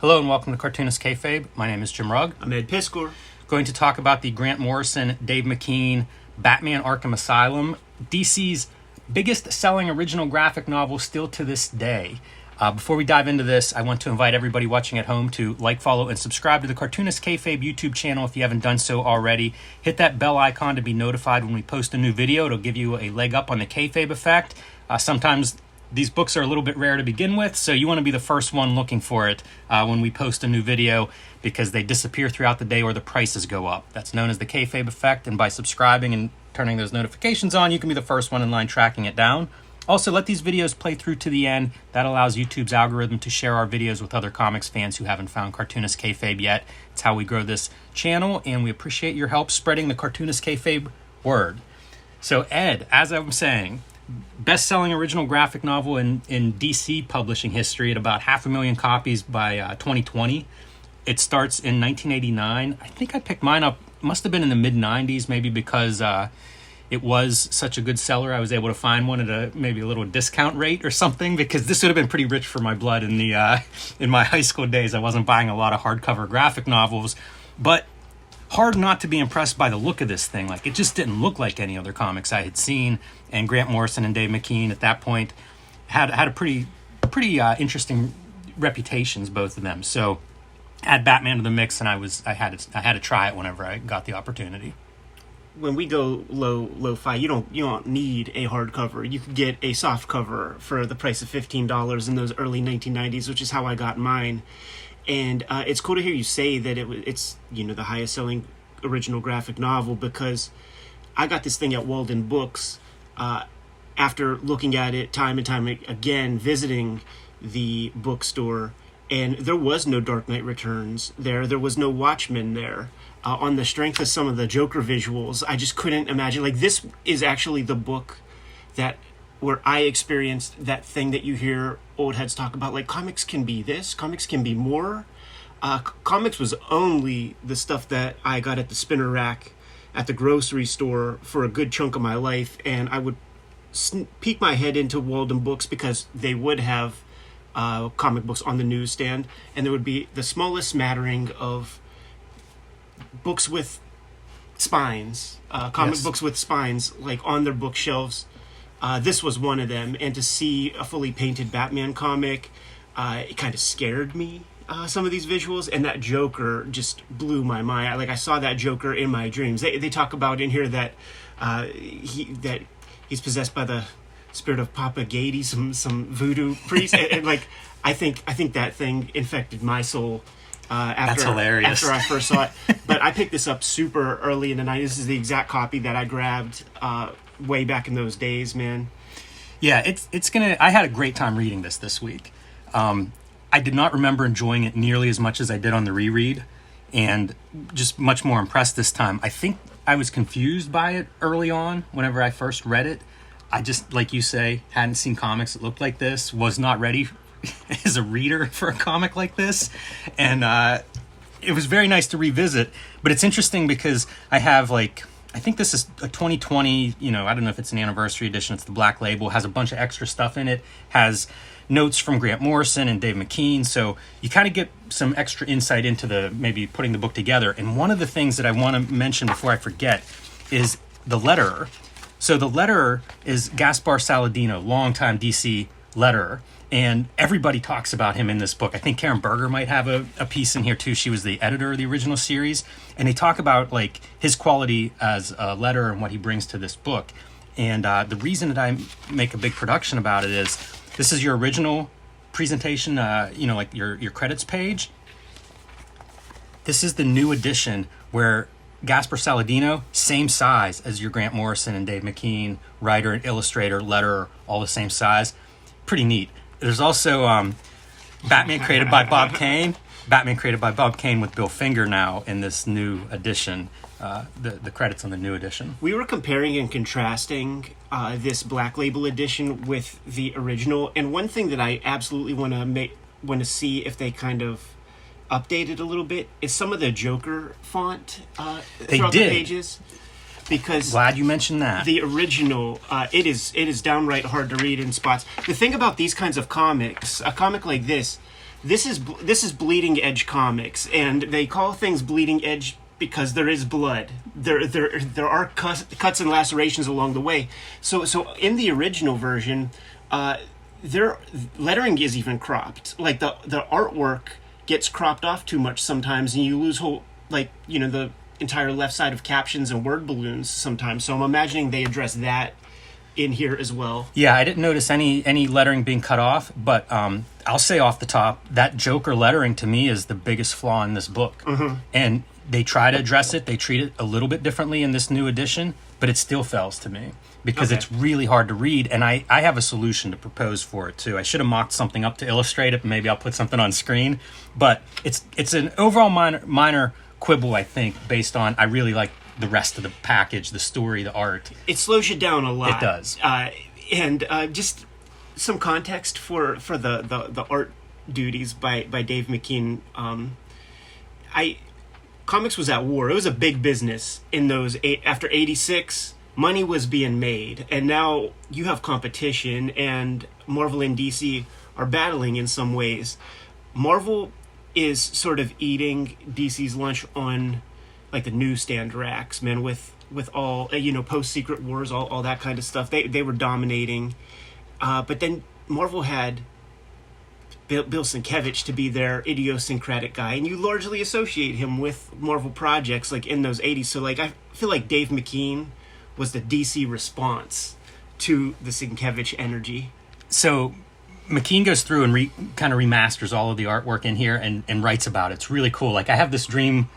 Hello and welcome to Cartoonist Kayfabe. My name is Jim Rugg. I'm Ed Piskor. Going to talk about the Grant Morrison, Dave McKean, Batman Arkham Asylum, DC's biggest selling original graphic novel still to this day. Before we dive into this, I want to invite everybody watching at home to like, follow, and subscribe to the Cartoonist Kayfabe YouTube channel if you haven't done so already. Hit that bell icon to be notified when we post a new video. It'll give you a leg up on the kayfabe effect. Sometimes these books are a little bit rare to begin with, so you want to be the first one looking for it when we post a new video, because they disappear throughout the day or the prices go up. That's known as the kayfabe effect, and by subscribing and turning those notifications on, you can be the first one in line tracking it down. Also, let these videos play through to the end. That allows YouTube's algorithm to share our videos with other comics fans who haven't found Cartoonist Kayfabe yet. It's how we grow this channel, and we appreciate your help spreading the Cartoonist Kayfabe word. So, Ed, as I'm saying, best-selling original graphic novel in DC publishing history at about 500,000 copies by 2020. It starts in 1989. I think I picked mine up, must have been in the mid-90s, maybe because it was such a good seller. I was able to find one at maybe a little discount rate or something, because this would have been pretty rich for my blood in the in my high school days. I wasn't buying a lot of hardcover graphic novels, but hard not to be impressed by the look of this thing. Like, it just didn't look like any other comics I had seen. And Grant Morrison and Dave McKean at that point had a pretty interesting reputations, both of them. So add Batman to the mix, and I had to try it whenever I got the opportunity. When we go lo-fi, you don't need a hardcover. You could get a soft cover for the price of $15 in those early 1990s, which is how I got mine. And it's cool to hear you say that it's the highest selling original graphic novel, because I got this thing at Walden Books after looking at it time and time again, visiting the bookstore, and there was no Dark Knight Returns there. There was no Watchmen there. On the strength of some of the Joker visuals, I just couldn't imagine. Like, this is actually the book that where I experienced that thing that you hear old heads talk about, like, comics can be this, comics can be more. Comics was only the stuff that I got at the spinner rack at the grocery store for a good chunk of my life, and I would peek my head into Walden Books because they would have comic books on the newsstand, and there would be the smallest smattering of books with spines, comic books with spines, like, on their bookshelves. This was one of them, and to see a fully painted Batman comic, it kind of scared me, some of these visuals, and that Joker just blew my mind. I saw that Joker in my dreams. They talk about in here that he's possessed by the spirit of Papa Gaty, some voodoo priest, and I think that thing infected my soul. That's hilarious. After I first saw it. But I picked this up super early in the night. This is the exact copy that I grabbed way back in those days, man. Yeah, it's gonna. I had a great time reading this week. I did not remember enjoying it nearly as much as I did on the reread, and just much more impressed this time. I think I was confused by it early on whenever I first read it. I just, like you say, hadn't seen comics that looked like this, was not ready as a reader for a comic like this, and it was very nice to revisit. But it's interesting because I have, like, I think this is a 2020, I don't know if it's an anniversary edition, it's the black label, has a bunch of extra stuff in it, has notes from Grant Morrison and Dave McKean, so you kind of get some extra insight into the maybe putting the book together. And one of the things that I want to mention before I forget is the letterer. So the letterer is Gaspar Saladino, longtime DC letterer. And everybody talks about him in this book. I think Karen Berger might have a piece in here, too. She was the editor of the original series. And they talk about, like, his quality as a letterer and what he brings to this book. And the reason that I make a big production about it is this is your original presentation, your credits page. This is the new edition where Gaspar Saladino, same size as your Grant Morrison and Dave McKean, writer and illustrator, letterer, all the same size. Pretty neat. There's also Batman created by Bob Kane. Batman created by Bob Kane with Bill Finger now in this new edition, the credits on the new edition. We were comparing and contrasting this Black Label edition with the original. And one thing that I absolutely want to see if they kind of updated a little bit is some of the Joker font throughout the pages. Because glad you mentioned that. The original, it is downright hard to read in spots. The thing about these kinds of comics, a comic like this, This is bleeding edge comics, and they call things bleeding edge because there is blood. There are cuts and lacerations along the way. So in the original version, their lettering is even cropped. Like the artwork gets cropped off too much sometimes, and you lose whole, like, you know, the entire left side of captions and word balloons sometimes. So I'm imagining they address that in here as well. Yeah, I didn't notice any lettering being cut off, but I'll say off the top, that Joker lettering to me is the biggest flaw in this book. Mm-hmm. And they try to address it, they treat it a little bit differently in this new edition, but it still fails to me because it's really hard to read, and I have a solution to propose for it too. I should have mocked something up to illustrate it, maybe I'll put something on screen, but it's an overall minor quibble, I think, based on I really like the rest of the package, the story, the art. It slows you down a lot. It does. And just some context for the art duties by Dave McKean. Comics was at war. It was a big business in those after 86. Money was being made, and now you have competition, and Marvel and DC are battling in some ways. Marvel is sort of eating DC's lunch on, like, the newsstand racks, man, with all, you know, post-Secret Wars, all that kind of stuff. They were dominating. But then Marvel had Bill Sienkiewicz to be their idiosyncratic guy, and you largely associate him with Marvel projects, like, in those 80s. So, like, I feel like Dave McKean was the DC response to the Sienkiewicz energy. So McKean goes through and kind of remasters all of the artwork in here and writes about it. It's really cool. Like, I have this dream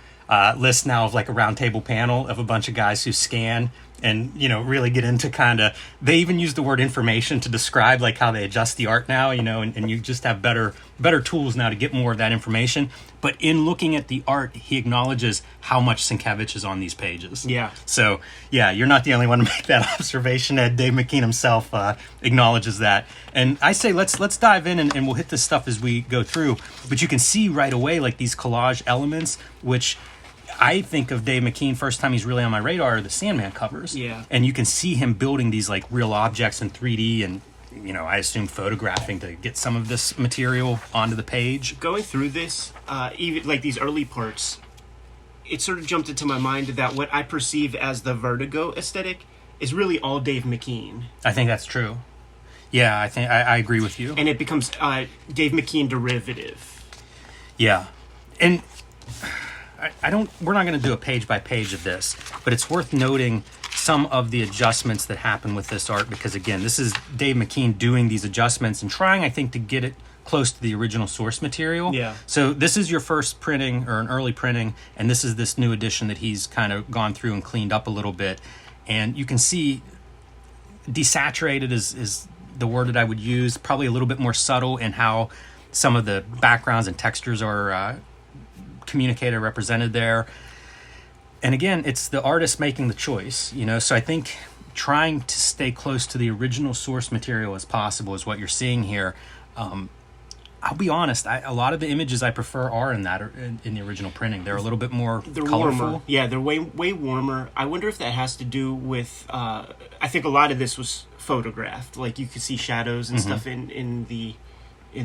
list now of, like, a round table panel of a bunch of guys who scan and, you know, really get into kind of, they even use the word information to describe, like, how they adjust the art now, you know, and you just have better tools now to get more of that information. But in looking at the art, he acknowledges how much Sienkiewicz is on these pages. Yeah. So, yeah, you're not the only one to make that observation. Ed, Dave McKean himself acknowledges that. And I say let's dive in, and we'll hit this stuff as we go through. But you can see right away, like, these collage elements, which I think of Dave McKean, first time he's really on my radar, are the Sandman covers. Yeah. And you can see him building these, like, real objects in 3D and, you know, I assume photographing to get some of this material onto the page. Going through this, even like these early parts, it sort of jumped into my mind that what I perceive as the Vertigo aesthetic is really all Dave McKean. I think that's true. Yeah, I think I agree with you. And it becomes Dave McKean derivative. Yeah. And we're not going to do a page by page of this, but it's worth noting some of the adjustments that happen with this art, because again, this is Dave McKean doing these adjustments and trying, I think, to get it close to the original source material. Yeah. So this is your first printing or an early printing, and this is this new edition that he's kind of gone through and cleaned up a little bit. And you can see desaturated is the word that I would use, probably a little bit more subtle in how some of the backgrounds and textures are communicated, represented there. And again, it's the artist making the choice, you know, so I think trying to stay close to the original source material as possible is what you're seeing here. I'll be honest, a lot of the images I prefer are in the original printing. They're a little bit more colorful. Warmer. Yeah, they're way warmer. I wonder if that has to do with, I think a lot of this was photographed, like you could see shadows and stuff in the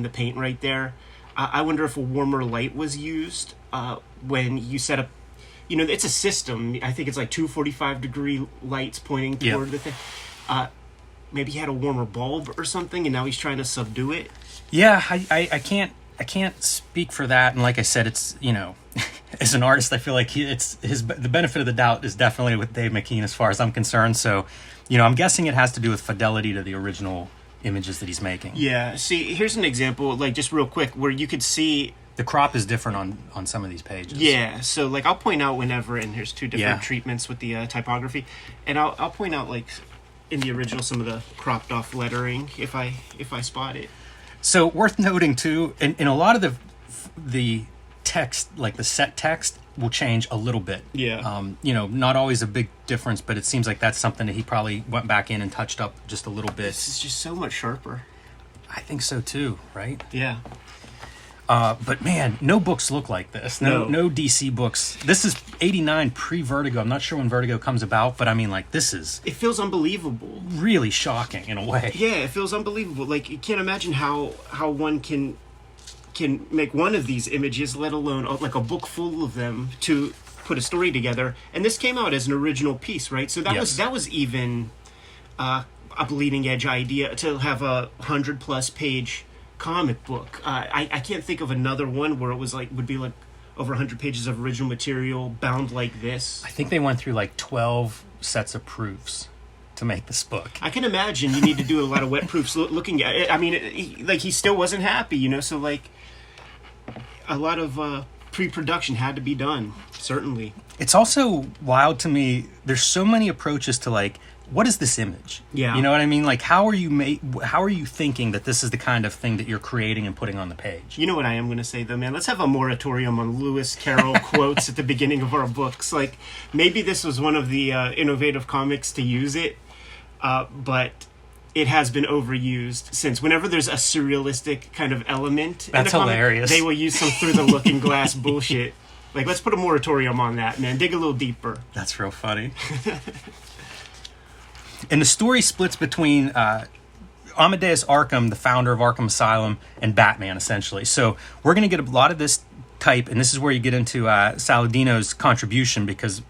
paint right there. I wonder if a warmer light was used when you set up, you know, it's a system. I think it's like 245 degree lights pointing toward the thing. Maybe he had a warmer bulb or something, and now he's trying to subdue it. Yeah, I can't speak for that. And like I said, it's, you know, as an artist, I feel like the benefit of the doubt is definitely with Dave McKean as far as I'm concerned. So, you know, I'm guessing it has to do with fidelity to the original images that he's making. Yeah, see, here's an example, like, just real quick, where you could see the crop is different on some of these pages. Yeah, so, like, I'll point out whenever, and here's two different treatments with the typography, and I'll point out, like, in the original, some of the cropped off lettering if I spot it. So worth noting too, in a lot of the text, like the set text will change a little bit. Yeah. You know, not always a big difference, but it seems like that's something that he probably went back in and touched up just a little bit. This is just so much sharper. I think so too, right? Yeah. But man, no books look like this. No DC books. This is 89 pre-Vertigo. I'm not sure when Vertigo comes about, but I mean, like, this is... It feels unbelievable. Really shocking in a way. Yeah, it feels unbelievable. Like, you can't imagine how one can can make one of these images, let alone like a book full of them, to put a story together. And this came out as an original piece, right? So that yes. was even a bleeding edge idea to have a 100+ page comic book. I can't think of another one where it was like would be like over 100 pages of original material bound like this. I think they went through like 12 sets of proofs to make this book. I can imagine you need to do a lot of wet proofs looking at it. I mean, he still wasn't happy, you know, so like a lot of pre-production had to be done, certainly. It's also wild to me, there's so many approaches to like, what is this image? Yeah. You know what I mean? Like, how are you thinking that this is the kind of thing that you're creating and putting on the page? You know what I am going to say, though, man? Let's have a moratorium on Lewis Carroll quotes at the beginning of our books. Like, maybe this was one of the innovative comics to use it. But it has been overused since. Whenever there's a surrealistic kind of element in the comic, hilarious. They will use some through the looking glass bullshit. Like, let's put a moratorium on that, man. Dig a little deeper. That's real funny. And the story splits between Amadeus Arkham, the founder of Arkham Asylum, and Batman, essentially. So we're going to get a lot of this type, and this is where you get into Saladino's contribution, because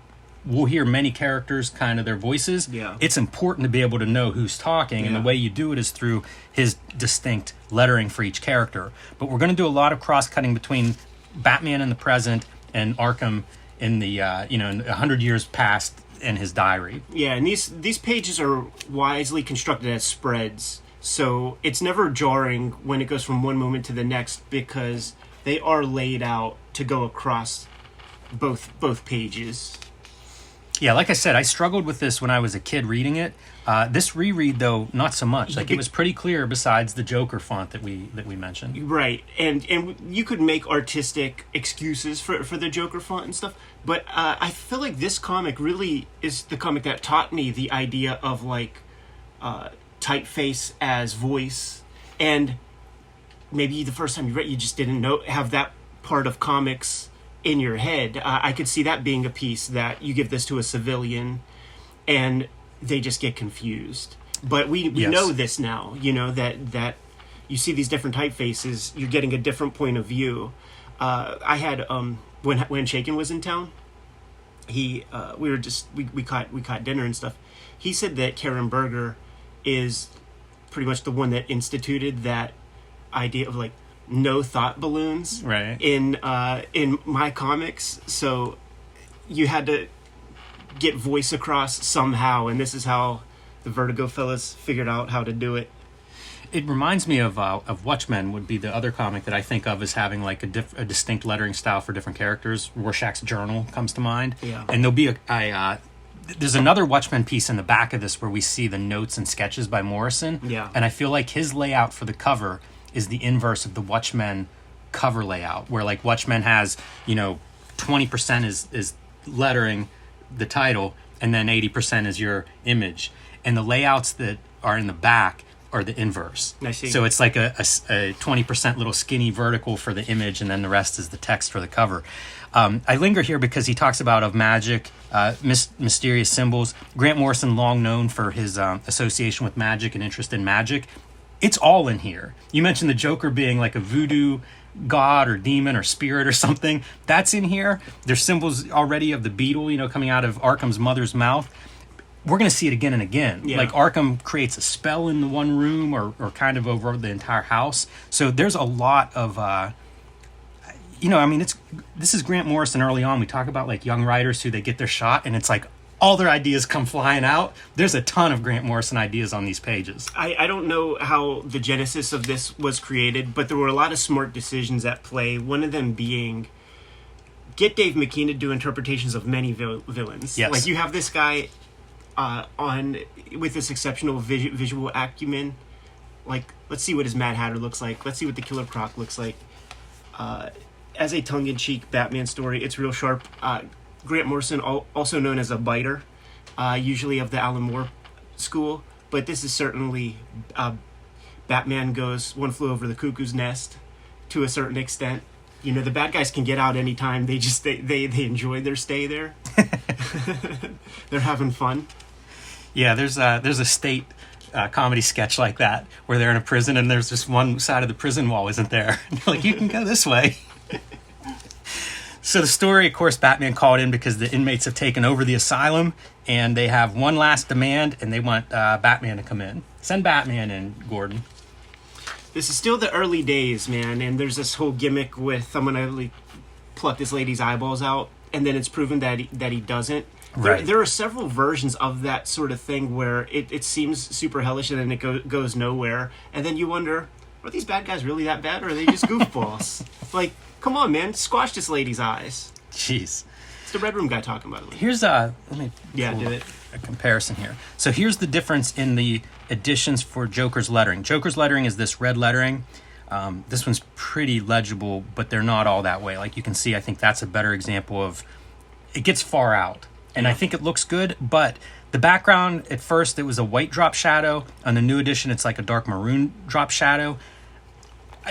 we'll hear many characters, kind of their voices. Yeah. It's important to be able to know who's talking, yeah. and the way you do it is through his distinct lettering for each character. But we're going to do a lot of cross-cutting between Batman in the present and Arkham in the, in 100 years past in his diary. Yeah, and these pages are wisely constructed as spreads, so it's never jarring when it goes from one moment to the next, because they are laid out to go across both pages. Yeah, like I said, I struggled with this when I was a kid reading it. This reread, though, not so much. Like, it was pretty clear besides the Joker font that we mentioned. Right, and you could make artistic excuses for the Joker font and stuff, but I feel like this comic really is the comic that taught me the idea of, like, typeface as voice, and maybe the first time you read it, you just didn't have that part of comics in your head. I could see that being a piece that you give this to a civilian and they just get confused. But we yes. know this now, you know, that you see these different typefaces, you're getting a different point of view. I had when Shaken was in town, he we caught dinner and stuff. He said that Karen Berger is pretty much the one that instituted that idea of like no thought balloons right. In my comics, so you had to get voice across somehow, and this is how the Vertigo fellas figured out how to do it. It reminds me of Watchmen would be the other comic that I think of as having like a distinct lettering style for different characters. Rorschach's Journal comes to mind, yeah. and there'll be there's another Watchmen piece in the back of this where we see the notes and sketches by Morrison, yeah. and I feel like his layout for the cover is the inverse of the Watchmen cover layout, where like Watchmen has, 20% is lettering the title, and then 80% is your image. And the layouts that are in the back are the inverse. I see. So it's like a 20% little skinny vertical for the image, and then the rest is the text for the cover. I linger here because he talks about of magic, mysterious symbols. Grant Morrison, long known for his association with magic and interest in magic. It's all in here. You mentioned the Joker being like a voodoo god or demon or spirit or something. That's in here. There's symbols already of the beetle, coming out of Arkham's mother's mouth. We're going to see it again and again. Yeah. Like Arkham creates a spell in the one room or kind of over the entire house. So there's a lot of, this is Grant Morrison early on. We talk about like young writers who they get their shot and it's like, all their ideas come flying out. There's a ton of Grant Morrison ideas on these pages. I don't know how the genesis of this was created, but there were a lot of smart decisions at play. One of them being, get Dave McKean to do interpretations of many villains. Yes. Like, you have this guy with this exceptional visual acumen. Like, let's see what his Mad Hatter looks like. Let's see what the Killer Croc looks like. As a tongue-in-cheek Batman story, it's real sharp. Grant Morrison, also known as a biter, usually of the Alan Moore school, but this is certainly Batman goes One Flew Over the Cuckoo's Nest to a certain extent. The bad guys can get out anytime. They just they enjoy their stay there. They're having fun. Yeah, there's a state comedy sketch like that where they're in a prison and there's just one side of the prison wall isn't there. And they're like, you can go this way. So the story, of course, Batman called in because the inmates have taken over the asylum and they have one last demand, and they want Batman to come in. Send Batman in, Gordon. This is still the early days, man, and there's this whole gimmick with, I'm going to like, pluck this lady's eyeballs out, and then it's proven that he doesn't. Right. There are several versions of that sort of thing where it seems super hellish and then it goes nowhere, and then you wonder, are these bad guys really that bad, or are they just goofballs? Like, come on, man, squash this lady's eyes. Jeez. It's the Red Room guy talking, by the way. Here's a comparison here. So here's the difference in the editions for Joker's lettering. Joker's lettering is this red lettering. This one's pretty legible, but they're not all that way. Like you can see, I think that's a better example of it gets far out. And I think it looks good, but the background, at first, it was a white drop shadow. On the new edition, it's like a dark maroon drop shadow.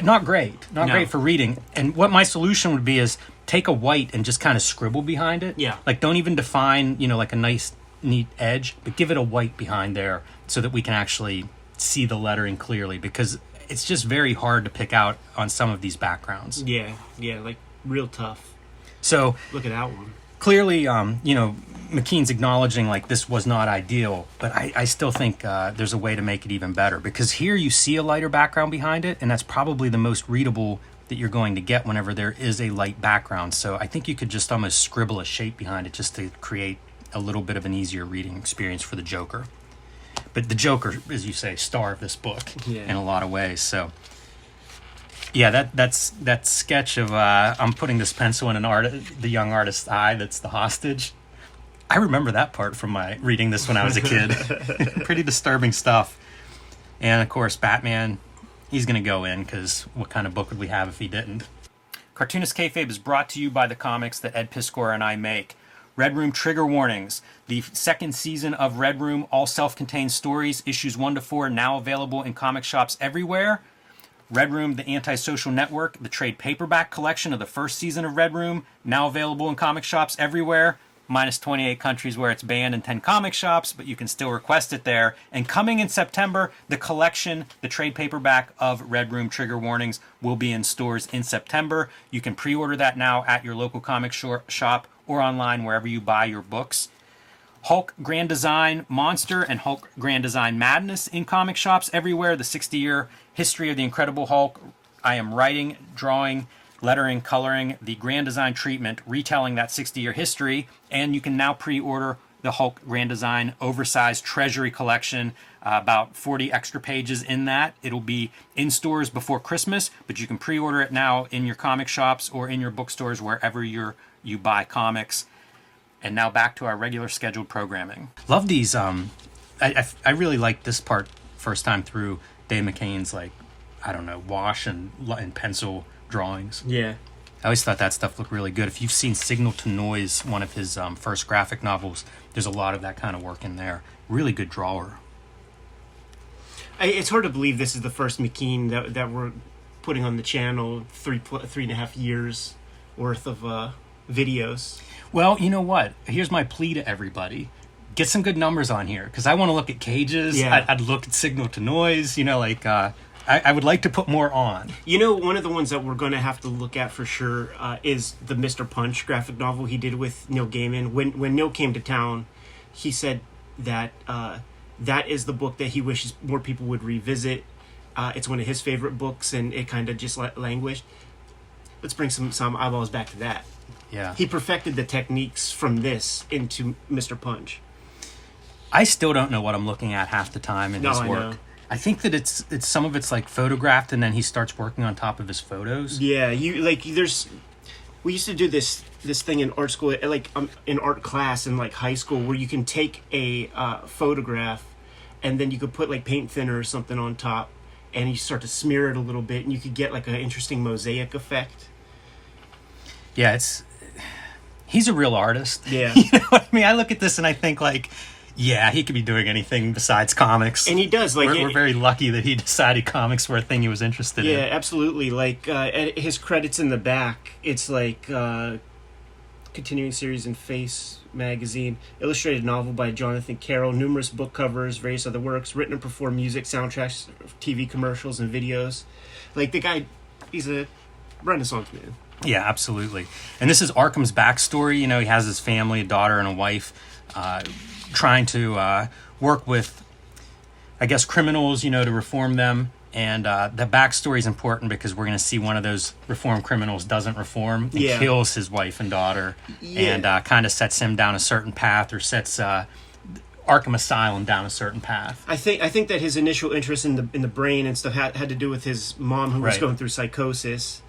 Not great. Not great for reading. And what my solution would be is take a white and just kind of scribble behind it. Yeah. Like, don't even define, like a nice, neat edge, but give it a white behind there so that we can actually see the lettering clearly, because it's just very hard to pick out on some of these backgrounds. Yeah, like, real tough. So... look at that one. Clearly, McKean's acknowledging, like, this was not ideal, but I still think there's a way to make it even better, because here you see a lighter background behind it, and that's probably the most readable that you're going to get whenever there is a light background. So I think you could just almost scribble a shape behind it just to create a little bit of an easier reading experience for the Joker. But the Joker, as you say, star of this book in a lot of ways, so... yeah, that sketch of I'm putting this pencil in the young artist's eye, that's the hostage. I remember that part from my reading this when I was a kid. Pretty disturbing stuff. And of course, Batman, he's going to go in, because what kind of book would we have if he didn't? Cartoonist Kayfabe is brought to you by the comics that Ed Piscor and I make. Red Room trigger warnings. The second season of Red Room, all self-contained stories, issues 1 to 4, now available in comic shops everywhere. Red Room, The Antisocial Network, the trade paperback collection of the first season of Red Room, now available in comic shops everywhere, minus 28 countries where it's banned and 10 comic shops, but you can still request it there. And coming in September, the collection, the trade paperback of Red Room Trigger Warnings, will be in stores in September. You can pre-order that now at your local comic shop or online wherever you buy your books. Hulk Grand Design Monster and Hulk Grand Design Madness in comic shops everywhere. The 60-year history of the Incredible Hulk. I am writing, drawing, lettering, coloring the Grand Design treatment, retelling that 60-year history. And you can now pre-order the Hulk Grand Design Oversized Treasury Collection. About 40 extra pages in that. It'll be in stores before Christmas, but you can pre-order it now in your comic shops or in your bookstores, wherever you buy comics. And now back to our regular scheduled programming. Love these. I really like this part first time through. Dave McCain's wash and pencil drawings. Yeah. I always thought that stuff looked really good. If you've seen Signal to Noise, one of his first graphic novels, there's a lot of that kind of work in there. Really good drawer. It's hard to believe this is the first McKean that we're putting on the channel, three and a half years worth of videos. Well, you know what? Here's my plea to everybody. Get some good numbers on here, because I want to look at Cages. Yeah. I'd look at Signal to Noise. I would like to put more on. One of the ones that we're going to have to look at for sure is the Mr. Punch graphic novel he did with Neil Gaiman. When Neil came to town, he said that that is the book that he wishes more people would revisit. It's one of his favorite books, and it kind of just languished. Let's bring some eyeballs back to that. Yeah. He perfected the techniques from this into Mr. Punch. I still don't know what I'm looking at half the time in his work. I think that it's some of it's like photographed, and then he starts working on top of his photos. Yeah, we used to do this thing in art school, in art class in high school, where you can take a photograph and then you could put paint thinner or something on top, and you start to smear it a little bit, and you could get an interesting mosaic effect. Yeah, he's a real artist. Yeah. You know what I mean? I look at this and I think he could be doing anything besides comics. And he does. We're very lucky that he decided comics were a thing he was interested in. Yeah, absolutely. His credits in the back, it's continuing series in Face magazine, illustrated novel by Jonathan Carroll, numerous book covers, various other works, written and performed music, soundtracks, TV commercials, and videos. Like, the guy, he's a Renaissance man. Yeah, absolutely. And this is Arkham's backstory. You know, he has his family, a daughter and a wife, trying to work with, I guess, criminals, you know, to reform them. And the backstory is important because we're going to see one of those reformed criminals doesn't reform and kills his wife and daughter and kind of sets him down a certain path, or sets Arkham Asylum down a certain path. I think that his initial interest in the brain and stuff had to do with his mom, who was going through psychosis.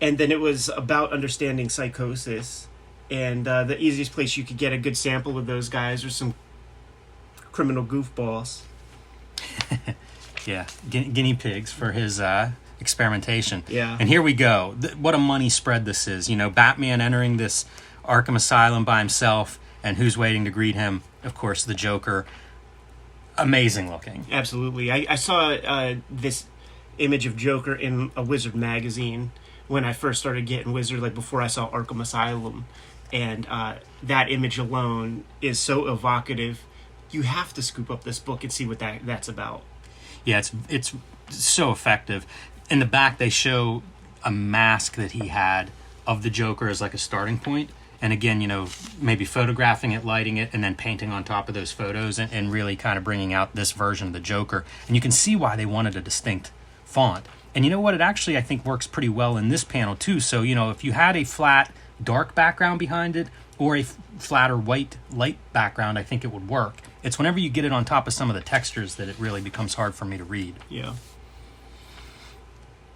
And then it was about understanding psychosis. And the easiest place you could get a good sample of those guys are some criminal goofballs. Yeah, guinea pigs for his experimentation. Yeah. And here we go. What a money spread this is. You know, Batman entering this Arkham Asylum by himself, and who's waiting to greet him? Of course, the Joker. Amazing looking. Absolutely. I saw this image of Joker in a Wizard magazine when I first started getting Wizard, like before I saw Arkham Asylum. And that image alone is so evocative. You have to scoop up this book and see what that's about. Yeah, it's so effective. In the back, they show a mask that he had of the Joker as like a starting point. And again, you know, maybe photographing it, lighting it, and then painting on top of those photos, and really kind of bringing out this version of the Joker. And you can see why they wanted a distinct font. And you know what? It actually, I think, works pretty well in this panel, too. So, you know, if you had a flat, dark background behind it, or a flatter white light background, I think it would work. It's whenever you get it on top of some of the textures that it really becomes hard for me to read. Yeah.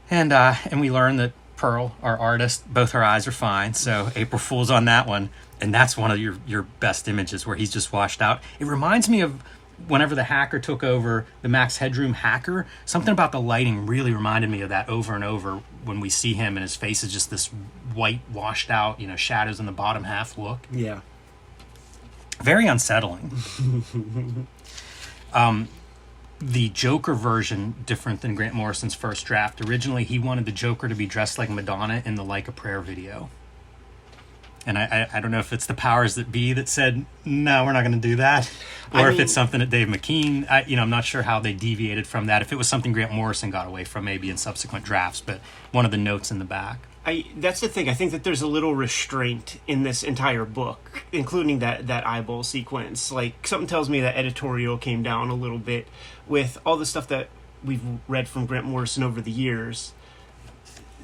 And we learn that Pearl, our artist, both her eyes are fine, so April Fool's on that one. And that's one of your best images where he's just washed out. It reminds me of whenever the hacker took over, the Max Headroom hacker. Something about the lighting really reminded me of that over and over when we see him, and his face is just this white, washed out, you know, shadows in the bottom half look. Yeah. Very unsettling. The Joker version, different than Grant Morrison's first draft. Originally, he wanted the Joker to be dressed like Madonna in the Like a Prayer video. And I don't know if it's the powers that be that said, no, we're not going to do that. Or if it's something that Dave McKean, I'm not sure how they deviated from that. If it was something Grant Morrison got away from maybe in subsequent drafts, but one of the notes in the back. That's the thing. I think that there's a little restraint in this entire book, including that eyeball sequence. Like, something tells me that editorial came down a little bit with all the stuff that we've read from Grant Morrison over the years.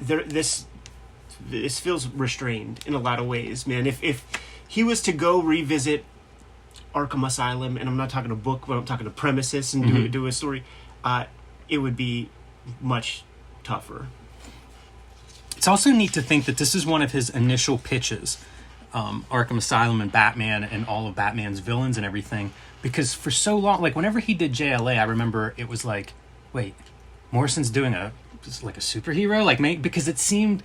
This feels restrained in a lot of ways, man. If he was to go revisit Arkham Asylum, and I'm not talking a book, but I'm talking a premises, and do a story, it would be much tougher. It's also neat to think that this is one of his initial pitches, Arkham Asylum and Batman and all of Batman's villains and everything, because for so long, like whenever he did JLA, I remember it was like, wait, Morrison's doing a superhero? Because it seemed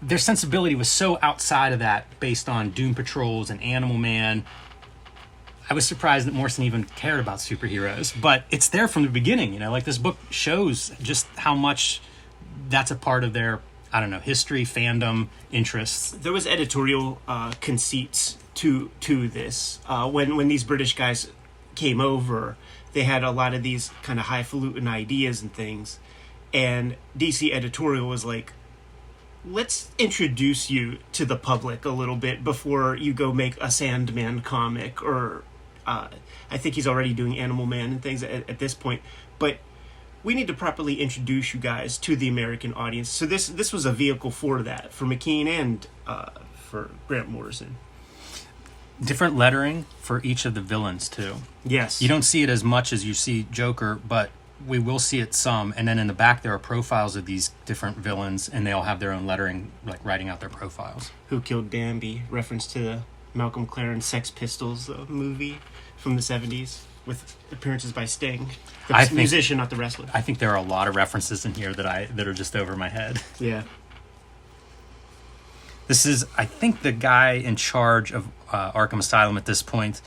their sensibility was so outside of that, based on Doom Patrols and Animal Man. I was surprised that Morrison even cared about superheroes, but it's there from the beginning, you know, like this book shows just how much that's a part of their, I don't know, history, fandom, interests. There was editorial conceits to this. When these British guys came over, they had a lot of these kind of highfalutin ideas and things. And DC editorial was like, let's introduce you to the public a little bit before you go make a Sandman comic. Or I think he's already doing Animal Man and things at this point. But we need to properly introduce you guys to the American audience. So this was a vehicle for that, for McKean and for Grant Morrison. Different lettering for each of the villains, too. Yes. You don't see it as much as you see Joker, but we will see it some. And then in the back, there are profiles of these different villains, and they all have their own lettering, like writing out their profiles. Who Killed Bambi, reference to the Malcolm McLaren Sex Pistols movie from the 70s. With appearances by Sting, the musician, not the wrestler. I think there are a lot of references in here that are just over my head. Yeah. This is, I think, the guy in charge of Arkham Asylum at this point.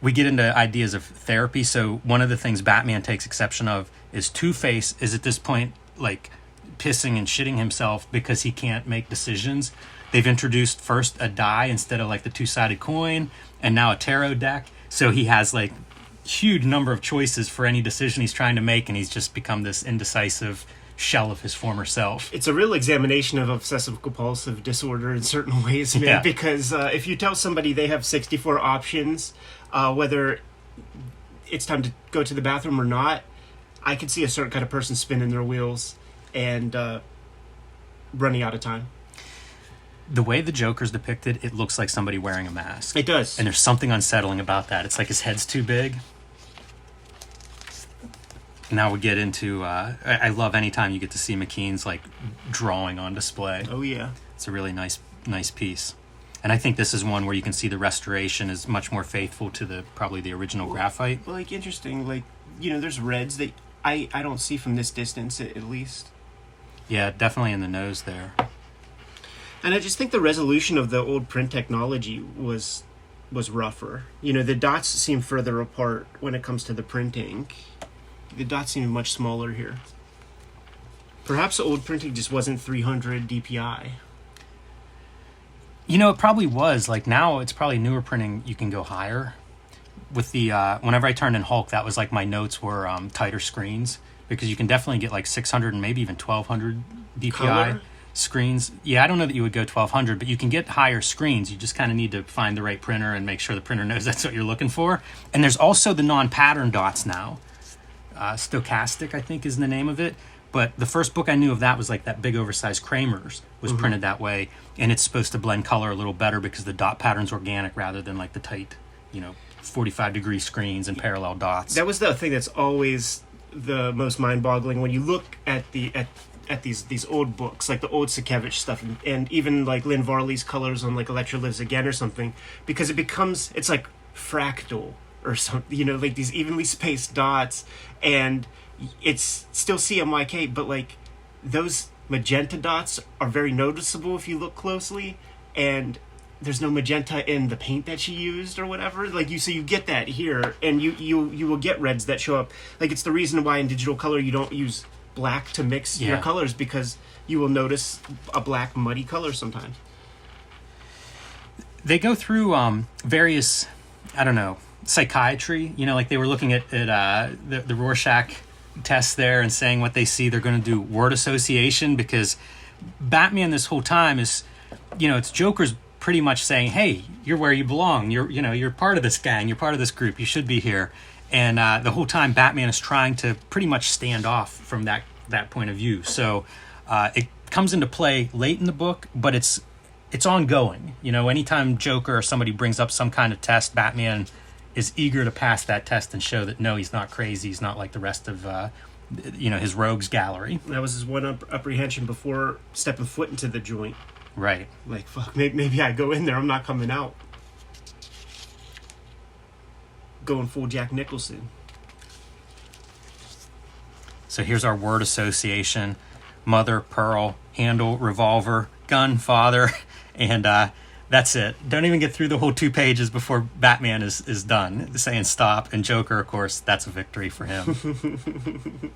We get into ideas of therapy. So one of the things Batman takes exception of is Two-Face is at this point like pissing and shitting himself because he can't make decisions. They've introduced first a die instead of like the two-sided coin, and now a tarot deck. So he has like huge number of choices for any decision he's trying to make, and he's just become this indecisive shell of his former self. It's a real examination of obsessive-compulsive disorder in certain ways, man, yeah. Because if you tell somebody they have 64 options, whether it's time to go to the bathroom or not, I could see a certain kind of person spinning their wheels and running out of time. The way the Joker's depicted, it looks like somebody wearing a mask. It does. And there's something unsettling about that. It's like his head's too big. Now we get into, I love any time you get to see McKean's, like, drawing on display. Oh, yeah. It's a really nice piece. And I think this is one where you can see the restoration is much more faithful to probably the original graphite. Well, like, interesting, like, you know, there's reds that I don't see from this distance, at least. Yeah, definitely in the nose there. And I just think the resolution of the old print technology was rougher. You know, the dots seem further apart when it comes to the printing. The dots seem much smaller here. Perhaps the old printing just wasn't 300 DPI. You know, it probably was. Like, now it's probably newer printing, you can go higher. With the, whenever I turned in Hulk, that was like my notes were tighter screens, because you can definitely get like 600 and maybe even 1200 DPI. Color? Screens. Yeah, I don't know that you would go 1200, but you can get higher screens. You just kind of need to find the right printer and make sure the printer knows that's what you're looking for. And there's also the non-pattern dots now. Stochastic, I think, is the name of it. But the first book I knew of that was like that big oversized Kramer's was mm-hmm. printed that way, and it's supposed to blend color a little better because the dot pattern's organic rather than like the tight, you know, 45-degree screens and parallel dots. That was the thing that's always the most mind-boggling when you look at these old books, like the old Sienkiewicz stuff, and even like Lynn Varley's colors on like Electra Lives Again or something, because it becomes, it's like fractal or something, you know, like these evenly spaced dots, and it's still CMYK, but like those magenta dots are very noticeable if you look closely, and there's no magenta in the paint that she used or whatever. Like you, so you get that here, and you will get reds that show up. Like it's the reason why in digital color you don't use black to mix your colors, because you will notice a black muddy color sometimes. They go through various, I don't know, psychiatry, you know, like they were looking at the Rorschach test there and saying what they see. They're going to do word association, because Batman this whole time is, you know, it's Joker's pretty much saying, hey, you're where you belong, you're part of this gang, you're part of this group, you should be here. And the whole time, Batman is trying to pretty much stand off from that point of view. So it comes into play late in the book, but it's ongoing. You know, anytime Joker or somebody brings up some kind of test, Batman is eager to pass that test and show that, no, he's not crazy. He's not like the rest of, you know, his rogues gallery. That was his one apprehension before stepping foot into the joint. Right. Like, fuck, maybe I go in there, I'm not coming out. Going full Jack Nicholson. So here's our word association: mother, pearl, handle, revolver, gun, father, and that's it. Don't even get through the whole 2 pages before Batman is done saying stop. And Joker, of course, that's a victory for him.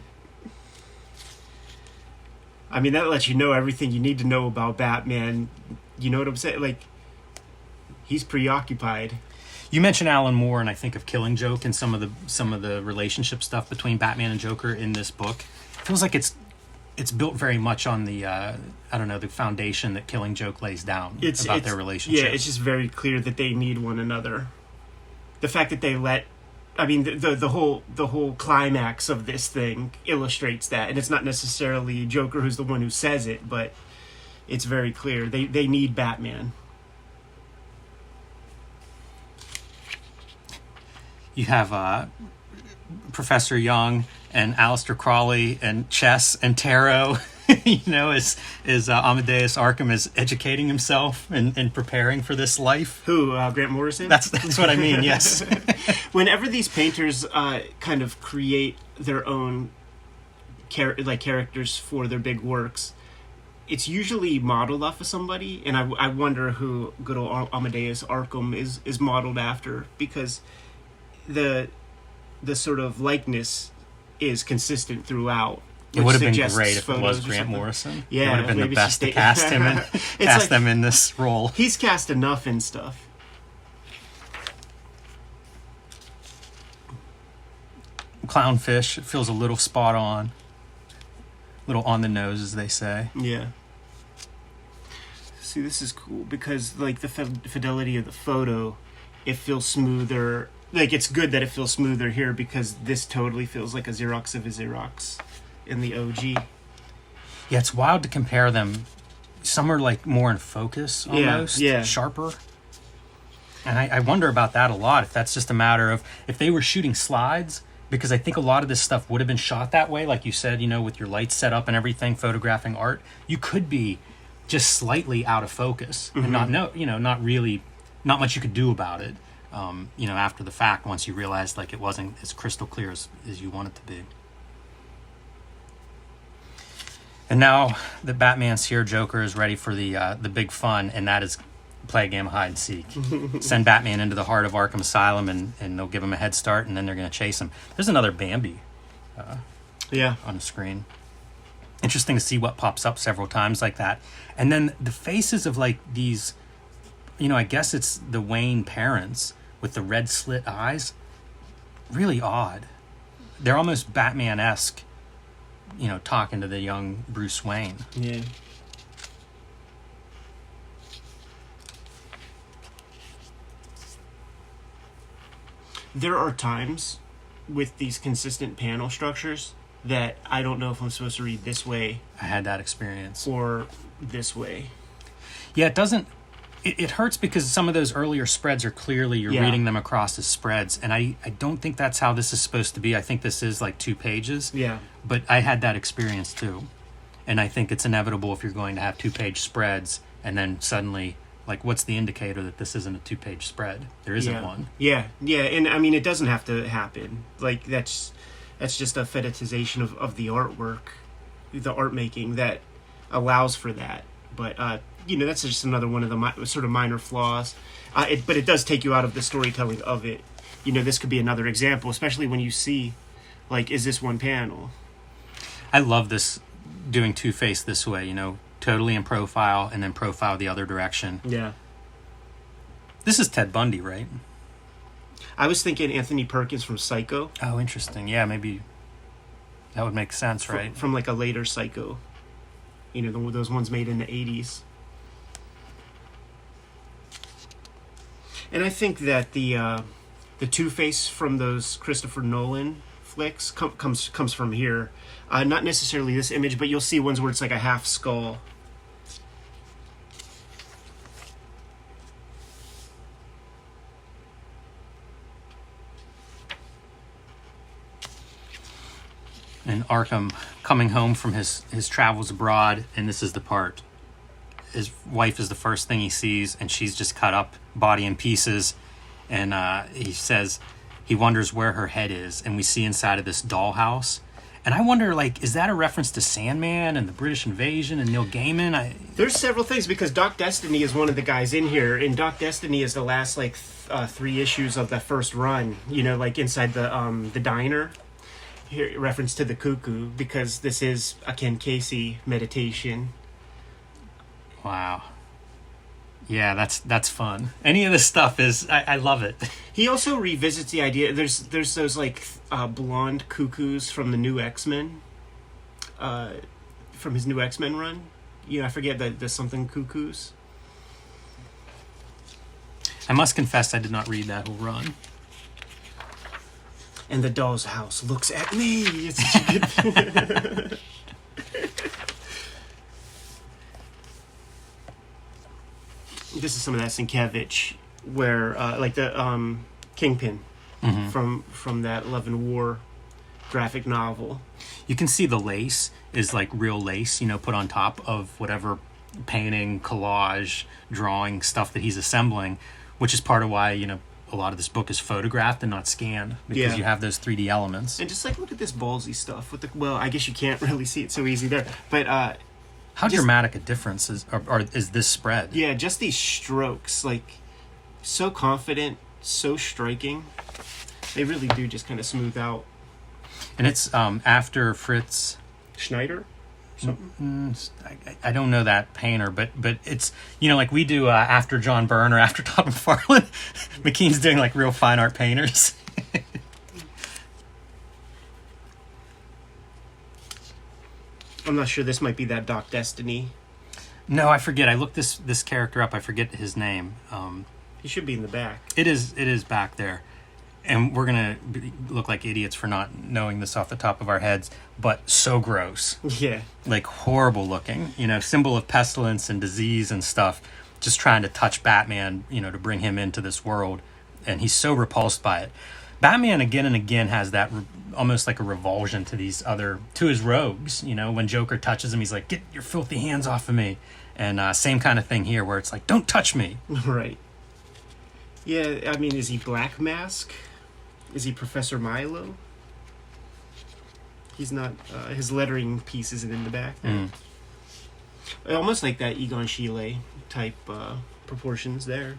I mean, that lets you know everything you need to know about Batman. You know what I'm saying? Like, he's preoccupied. You mentioned Alan Moore, and I think of Killing Joke and some of the relationship stuff between Batman and Joker in this book. It feels like it's built very much on the the foundation that Killing Joke lays down about their relationship. Yeah, it's just very clear that they need one another. The fact that they the whole climax of this thing illustrates that, and it's not necessarily Joker who's the one who says it, but it's very clear they need Batman. You have Professor Young and Aleister Crowley and chess and tarot, you know, as Amadeus Arkham is educating himself and preparing for this life. Who, Grant Morrison? That's what I mean, yes. Whenever these painters kind of create their own characters for their big works, it's usually modeled off of somebody, and I wonder who good old Amadeus Arkham is modeled after, because the sort of likeness is consistent throughout, It would have been great if it was Grant Morrison. Yeah, it would have been the best to cast him and cast them in this role. He's cast enough in stuff. Clownfish, it feels a little spot on. A little on the nose, as they say. Yeah. See, this is cool because, like, the fidelity of the photo, it feels smoother. Like, it's good that it feels smoother here because this totally feels like a Xerox of a Xerox in the OG. Yeah, it's wild to compare them. Some are, like, more in focus almost. Yeah. Sharper. And I wonder about that a lot, if that's just a matter of if they were shooting slides, because I think a lot of this stuff would have been shot that way. Like you said, you know, with your lights set up and everything, photographing art, you could be just slightly out of focus and not much you could do about it. You know, after the fact, once you realized like it wasn't as crystal clear as you want it to be. And now the Batman's here, Joker is ready for the big fun, and that is play a game of hide and seek. Send Batman into the heart of Arkham Asylum, and they'll give him a head start, and then they're going to chase him. There's another Bambi on the screen. Interesting to see what pops up several times like that. And then the faces of like these, you know, I guess it's the Wayne parents with the red slit eyes. Really odd. They're almost Batman-esque, you know, talking to the young Bruce Wayne. Yeah. There are times with these consistent panel structures that I don't know if I'm supposed to read this way. I had that experience. Or this way. Yeah, it doesn't... It hurts because some of those earlier spreads are clearly you're reading them across as spreads, and I don't think that's how this is supposed to be. I think this is like 2 pages. Yeah. But I had that experience too. And I think it's inevitable if you're going to have 2-page spreads and then suddenly, like, what's the indicator that this isn't a 2-page spread? There isn't one. Yeah, and I mean it doesn't have to happen. Like that's just a fetishization of the artwork, the art making that allows for that. But you know, that's just another one of the sort of minor flaws. But it does take you out of the storytelling of it. You know, this could be another example, especially when you see, like, is this one panel? I love this, doing Two-Face this way, you know, totally in profile and then profile the other direction. Yeah. This is Ted Bundy, right? I was thinking Anthony Perkins from Psycho. Oh, interesting. Yeah, maybe that would make sense, right? From like, a later Psycho. You know, those ones made in the 80s. And I think that the Two-Face from those Christopher Nolan flicks comes from here. Not necessarily this image, but you'll see ones where it's like a half skull. And Arkham coming home from his travels abroad, and this is the part. His wife is the first thing he sees, and she's just cut up, body in pieces, and he says he wonders where her head is, and we see inside of this dollhouse. And I wonder, like, is that a reference to Sandman and the British Invasion and Neil Gaiman? There's several things, because Doc Destiny is one of the guys in here, and Doc Destiny is the last, like, 3 issues of the first run, you know, like, inside the diner. Here, reference to the cuckoo, because this is a Ken Casey meditation. Wow. Yeah, that's fun. Any of this stuff is... I love it. He also revisits the idea... There's those, like, blonde cuckoos from the new X-Men. From his new X-Men run. You know, I forget the something cuckoos. I must confess I did not read that whole run. And the doll's house looks at me. It's such a good... This is some of that Sienkiewicz, where like the Kingpin from that Love and War graphic novel. You can see the lace is like real lace, you know, put on top of whatever painting, collage, drawing stuff that he's assembling, which is part of why, you know, a lot of this book is photographed and not scanned, because you have those 3D elements. And just like look at this ballsy stuff with the... Well, I guess you can't really see it so easy there, but. How dramatic a difference is this spread? Yeah, just these strokes, like, so confident, so striking. They really do just kind of smooth out. And it's after Fritz Schneider? Something? I don't know that painter, but it's, you know, like we do after John Byrne or after Todd McFarlane, McKean's doing like real fine art painters. I'm not sure, this might be that Doc Destiny. No, I forget. I looked this character up. I forget his name. He should be in the back. It is back there. And we're going to look like idiots for not knowing this off the top of our heads, but so gross. Yeah. Like horrible looking, you know, symbol of pestilence and disease and stuff, just trying to touch Batman, you know, to bring him into this world. And he's so repulsed by it. Batman again and again has that almost like a revulsion to these other, to his rogues, you know, when Joker touches him, he's like, get your filthy hands off of me. And same kind of thing here where it's like, don't touch me. Right. Yeah, I mean, is he Black Mask? Is he Professor Milo? He's not... his lettering piece isn't in the back. Mm. Almost like that Egon Schiele type proportions there.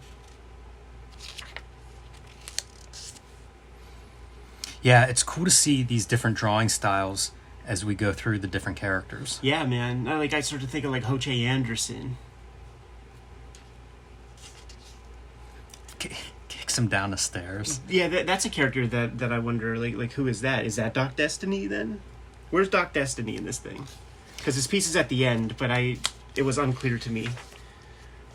Yeah, it's cool to see these different drawing styles as we go through the different characters. Yeah, man. I started to think of like Ho-Che Anderson. Okay. Him down the stairs. Yeah, that's a character that I wonder, like who is that? Is that Doc Destiny then? Where's Doc Destiny in this thing? Because his piece is at the end, but it was unclear to me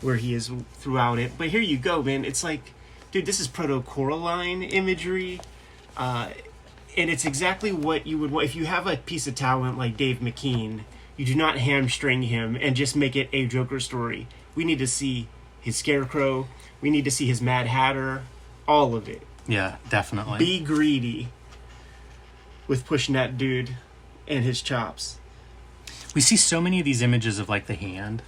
where he is throughout it. But here you go, man. It's like, dude, this is proto-Coraline imagery, and it's exactly what you would want. If you have a piece of talent like Dave McKean, you do not hamstring him and just make it a Joker story. We need to see his Scarecrow. We need to see his Mad Hatter, all of it. Yeah, definitely. Be greedy with pushing that dude and his chops. We see so many of these images of like the hand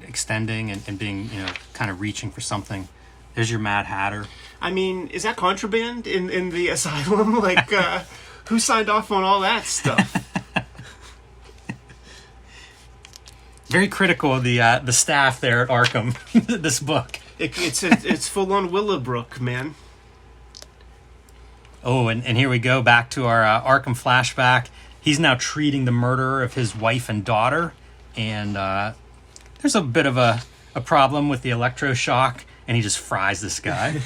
extending and being, you know, kind of reaching for something. There's your Mad Hatter. I mean, is that contraband in the asylum? Like, who signed off on all that stuff? Very critical of the staff there at Arkham, this book. It's full-on Willowbrook, man. Oh, and here we go, back to our Arkham flashback. He's now treating the murderer of his wife and daughter, and there's a bit of a problem with the electroshock, and he just fries this guy.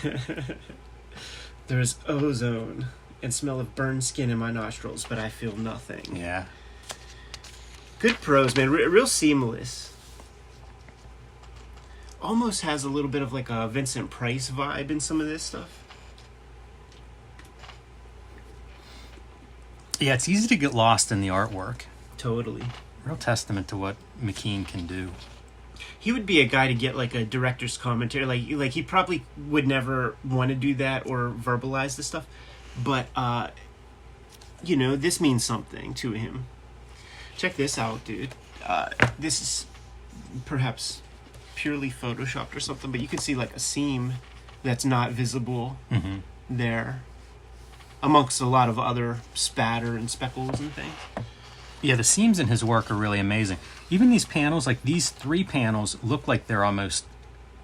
There's ozone and smell of burned skin in my nostrils, but I feel nothing. Yeah. Good prose, man. Real seamless. Almost has a little bit of like a Vincent Price vibe in some of this stuff. Yeah, it's easy to get lost in the artwork. Totally. Real testament to what McKean can do. He would be a guy to get like a director's commentary. Like he probably would never want to do that or verbalize this stuff. But, you know, this means something to him. Check this out, dude. This is perhaps purely photoshopped or something, but you can see like a seam that's not visible there amongst a lot of other spatter and speckles and things. Yeah, the seams in his work are really amazing. Even these panels, like these three panels, look like they're almost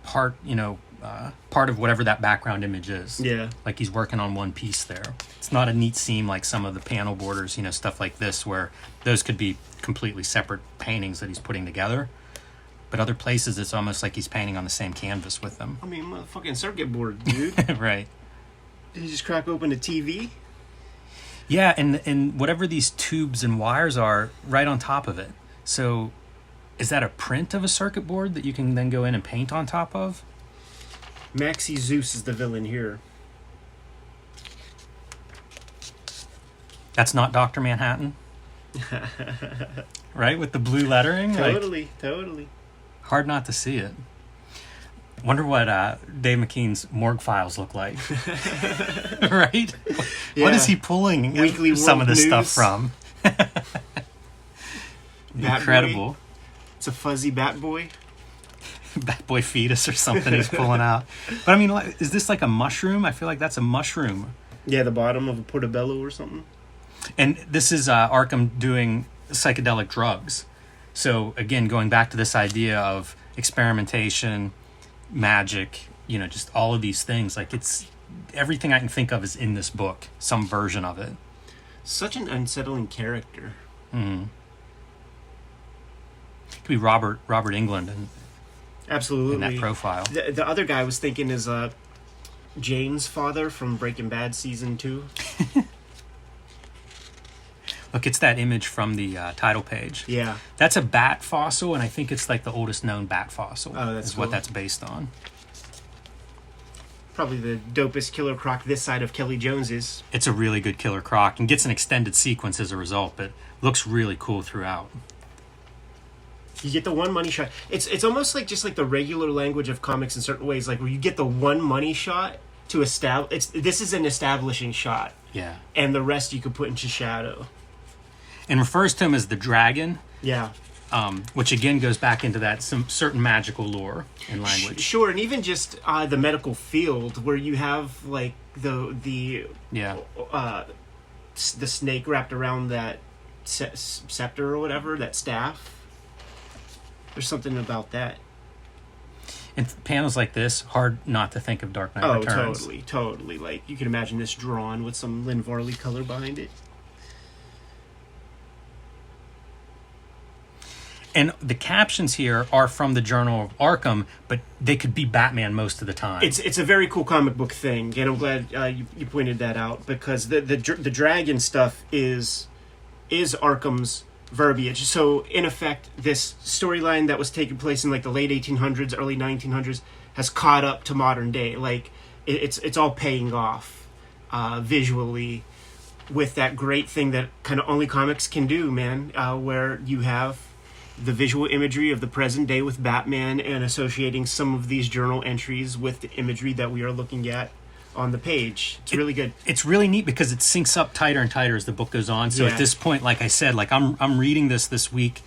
part of whatever that background image is. Yeah, like he's working on one piece there. It's not a neat seam like some of the panel borders, you know, stuff like this, where those could be completely separate paintings that he's putting together. But other places, it's almost like he's painting on the same canvas with them. I mean, motherfucking circuit board, dude. Right. Did he just crack open a TV? Yeah, and whatever these tubes and wires are, right on top of it. So, is that a print of a circuit board that you can then go in and paint on top of? Maxi Zeus is the villain here. That's not Dr. Manhattan? Right? With the blue lettering? Totally. Hard not to see it. Wonder what Dave McKean's morgue files look like. Right? Yeah. What is he pulling Weekly some World of this News stuff from? Incredible. Boy. It's a fuzzy bat boy. Bat boy fetus or something he's pulling out. But I mean, is this like a mushroom? I feel like that's a mushroom. Yeah, the bottom of a portobello or something. And this is Arkham doing psychedelic drugs. So, again, going back to this idea of experimentation, magic, you know, just all of these things. Like, it's everything I can think of is in this book, some version of it. Such an unsettling character. Mm. Could be Robert Englund and absolutely in that profile. The other guy I was thinking is Jane's father from Breaking Bad season 2. Look, it's that image from the title page. Yeah, that's a bat fossil, and I think it's like the oldest known bat fossil. Oh, that's is cool. What that's based on. Probably the dopest killer croc this side of Kelly Jones's. It's a really good killer croc and gets an extended sequence as a result, but looks really cool throughout. You get the one money shot. It's almost like just like the regular language of comics in certain ways, like where you get the one money shot to establish. This is an establishing shot. Yeah, and the rest you could put into shadow. And refers to him as the dragon. Yeah. Which again goes back into that some certain magical lore and language. Sure, and even just the medical field where you have like the snake wrapped around that scepter or whatever, that staff. There's something about that. And panels like this, hard not to think of Dark Knight Returns. Oh, totally. Like you can imagine this drawn with some Lynn Varley color behind it. And the captions here are from the Journal of Arkham, but they could be Batman most of the time. It's a very cool comic book thing, and I'm glad you pointed that out, because the dragon stuff is Arkham's verbiage. So in effect, this storyline that was taking place in like the late 1800s, early 1900s has caught up to modern day. Like it's all paying off visually with that great thing that kind of only comics can do, man, where you have the visual imagery of the present day with Batman and associating some of these journal entries with the imagery that we are looking at on the page. It's really good. It's really neat because it syncs up tighter and tighter as the book goes on. So at this point, like I said, like I'm reading this week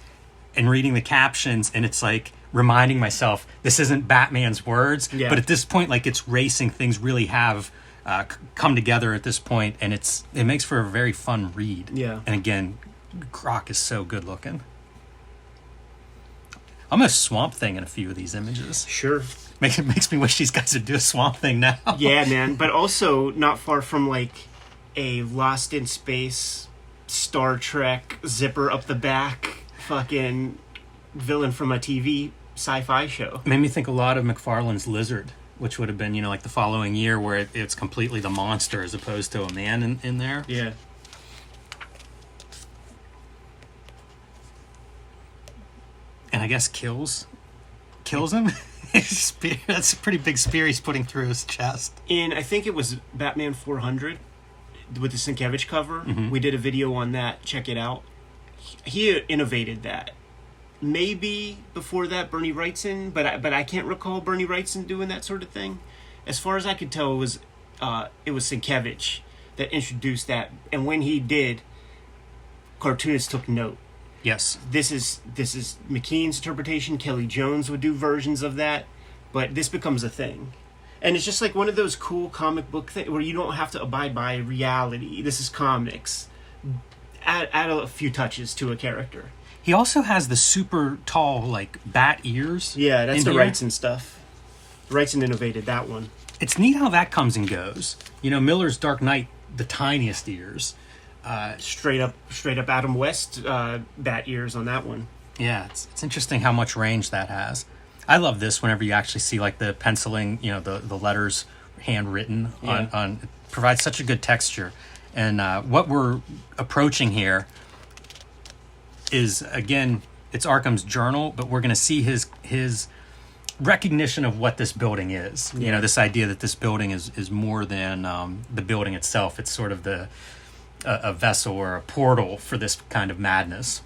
and reading the captions, and it's like reminding myself this isn't Batman's words, but at this point, like it's racing. Things really have come together at this point, and it makes for a very fun read. Yeah. And again, Croc is so good looking. I'm a Swamp Thing in a few of these images. Sure. It makes me wish these guys would do a Swamp Thing now. Yeah, man. But also not far from like a Lost in Space, Star Trek, zipper up the back, fucking villain from a TV sci-fi show. It made me think a lot of McFarlane's Lizard, which would have been, like the following year where it's completely the monster as opposed to a man in there. Yeah. And I guess kills him. That's a pretty big spear he's putting through his chest. In, I think it was Batman 400 with the Sienkiewicz cover. Mm-hmm. We did a video on that. Check it out. He innovated that. Maybe before that, Bernie Wrightson, but I can't recall Bernie Wrightson doing that sort of thing. As far as I could tell, it was Sienkiewicz that introduced that. And when he did, cartoonists took note. Yes. This is McKean's interpretation. Kelly Jones would do versions of that, but this becomes a thing. And it's just like one of those cool comic book things where you don't have to abide by reality. This is comics. Add a few touches to a character. He also has the super tall, like, bat ears. Yeah, that's the Wrightson stuff. Wrightson innovated that one. It's neat how that comes and goes. Miller's Dark Knight, the tiniest ears. Straight up Adam West bat ears on that one. Yeah, it's interesting how much range that has. I love this whenever you actually see like the penciling, the letters handwritten on it provides such a good texture. And what we're approaching here is, again, it's Arkham's journal, but we're going to see his recognition of what this building is. Yeah. This idea that this building is more than the building itself. It's sort of a vessel or a portal for this kind of madness.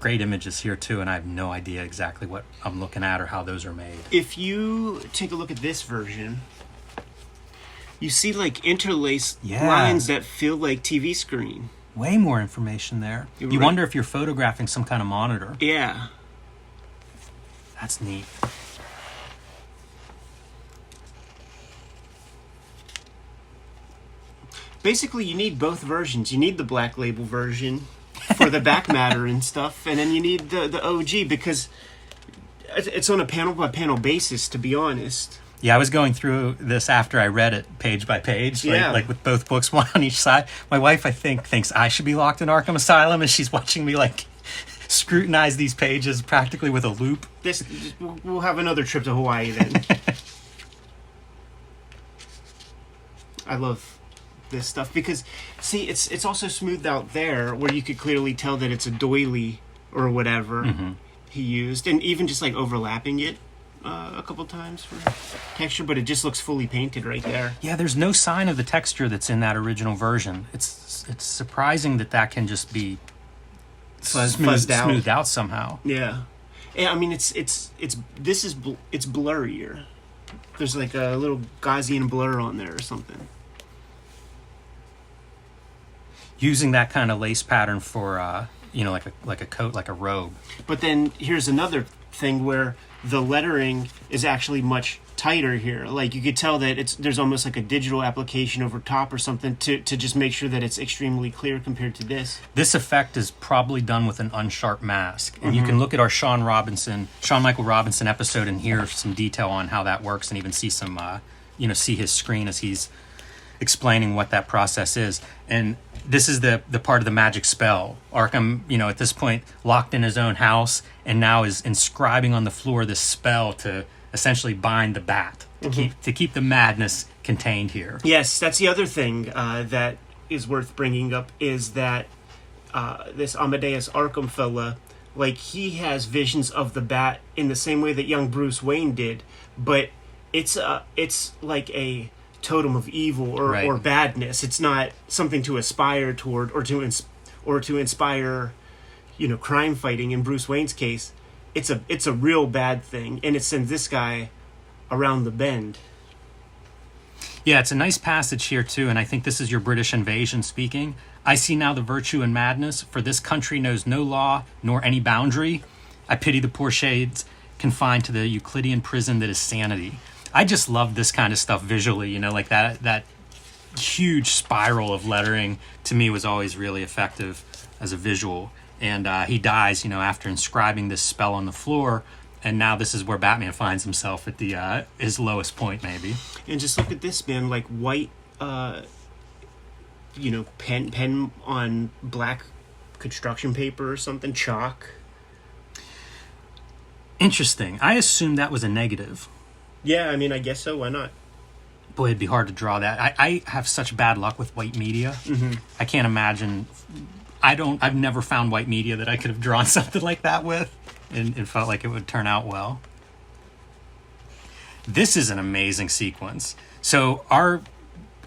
Great images here too, and I have no idea exactly what I'm looking at or how those are made. If you take a look at this version, you see like interlaced lines that feel like TV screen. Way more information there. You wonder if you're photographing some kind of monitor. Yeah. That's neat. Basically, you need both versions. You need the black label version for the back matter and stuff, and then you need the OG because it's on a panel-by-panel basis, to be honest. Yeah, I was going through this after I read it page by page, like with both books, one on each side. My wife, I think, thinks I should be locked in Arkham Asylum, and she's watching me like scrutinize these pages practically with a loop. We'll have another trip to Hawaii then. I love this stuff because, see, it's also smoothed out there where you could clearly tell that it's a doily or whatever mm-hmm. he used, and even just like overlapping it a couple times for texture, but it just looks fully painted right there. Yeah, there's no sign of the texture that's in that original version. It's surprising that can just be smoothed out somehow. Yeah, I mean it's blurrier. There's like a little Gaussian blur on there or something. Using that kind of lace pattern for, like a coat, like a robe. But then here's another thing where the lettering is actually much tighter here. Like you could tell that there's almost like a digital application over top or something to just make sure that it's extremely clear compared to this. This effect is probably done with an unsharp mask. And mm-hmm. you can look at our Shawn Michael Robinson episode and hear some detail on how that works and even see some, see his screen as he's explaining what that process is. And this is the part of the magic spell. Arkham, at this point, locked in his own house and now is inscribing on the floor this spell to essentially bind the bat, to mm-hmm. keep the madness contained here. Yes, that's the other thing that is worth bringing up, is that this Amadeus Arkham fella, like, he has visions of the bat in the same way that young Bruce Wayne did, but it's like a totem of evil or badness. It's not something to aspire toward or to inspire, crime fighting. In Bruce Wayne's case, it's a real bad thing, and it sends this guy around the bend. Yeah, it's a nice passage here too, and I think this is your British invasion speaking. I see now the virtue in madness, for this country knows no law nor any boundary. I pity the poor shades confined to the Euclidean prison that is sanity. I just love this kind of stuff visually, like that huge spiral of lettering to me was always really effective as a visual. And he dies, after inscribing this spell on the floor. And now this is where Batman finds himself at the his lowest point, maybe. And just look at this, man, like white, pen on black construction paper or something, chalk. Interesting. I assumed that was a negative. Yeah, I mean, I guess so. Why not? Boy, it'd be hard to draw that. I have such bad luck with white media. Mm-hmm. I can't imagine. I've never found white media that I could have drawn something like that with, and it felt like it would turn out well. This is an amazing sequence. So our,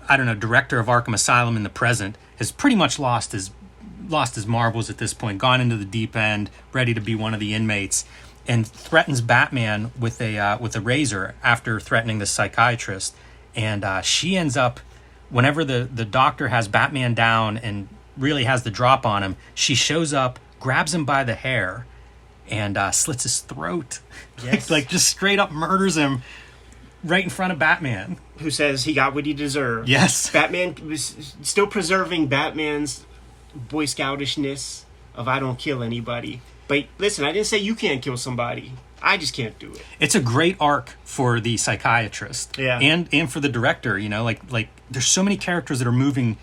director of Arkham Asylum in the present has pretty much lost his marbles at this point, gone into the deep end, ready to be one of the inmates, and threatens Batman with a razor after threatening the psychiatrist. And she ends up, whenever the doctor has Batman down and really has the drop on him, she shows up, grabs him by the hair, and slits his throat. Yes. like just straight up murders him right in front of Batman. Who says he got what he deserved. Yes. Batman was still preserving Batman's Boy Scoutishness of I don't kill anybody. But listen, I didn't say you can't kill somebody. I just can't do it. It's a great arc for the psychiatrist, yeah, and for the director. Like there's so many characters that are moving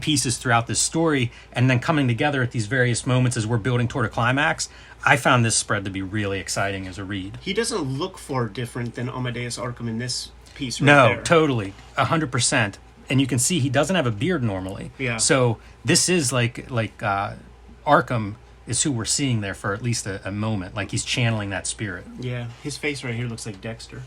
pieces throughout this story, and then coming together at these various moments as we're building toward a climax. I found this spread to be really exciting as a read. He doesn't look far different than Amadeus Arkham in this piece. Right no, there. Totally, 100%. And you can see he doesn't have a beard normally. Yeah. So this is like Arkham is who we're seeing there for at least a moment. Like he's channeling that spirit. Yeah, his face right here looks like Dexter.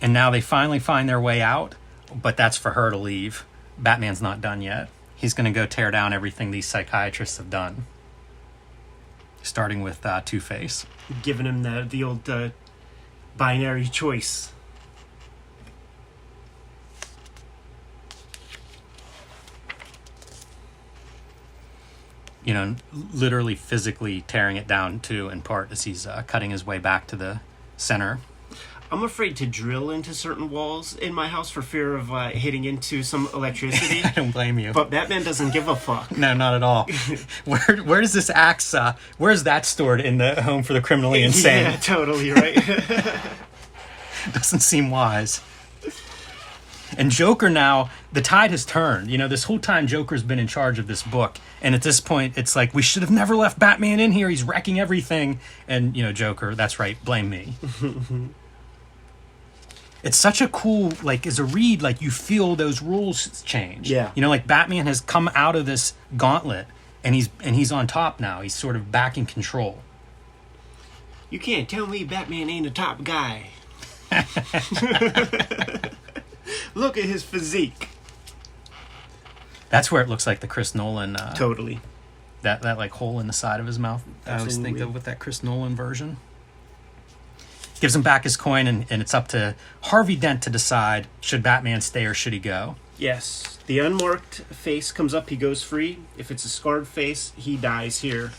And now they finally find their way out, but that's for her to leave. Batman's not done yet. He's going to go tear down everything these psychiatrists have done. Starting with Two-Face. Giving him the old binary choice. Literally physically tearing it down too, in part as he's cutting his way back to the center. I'm afraid to drill into certain walls in my house for fear of hitting into some electricity. I don't blame you. But Batman doesn't give a fuck. No, not at all. Where is this axe, where is that stored in the home for the criminally insane? Yeah, totally, right? Doesn't seem wise. And Joker now, the tide has turned. You know, this whole time Joker's been in charge of this book. And at this point, it's like, we should have never left Batman in here. He's wrecking everything. And, you know, Joker, that's right, blame me. It's such a cool, like, as a read, like, you feel those rules change. Yeah. You know, like, Batman has come out of this gauntlet, and he's on top now. He's sort of back in control. You can't tell me Batman ain't a top guy. Look at his physique. That's where it looks like the Chris Nolan... totally. That, like, hole in the side of his mouth. Absolutely. I always think of with that Chris Nolan version. Gives him back his coin, and it's up to Harvey Dent to decide, should Batman stay or should he go? Yes. The unmarked face comes up, he goes free. If it's a scarred face, he dies here.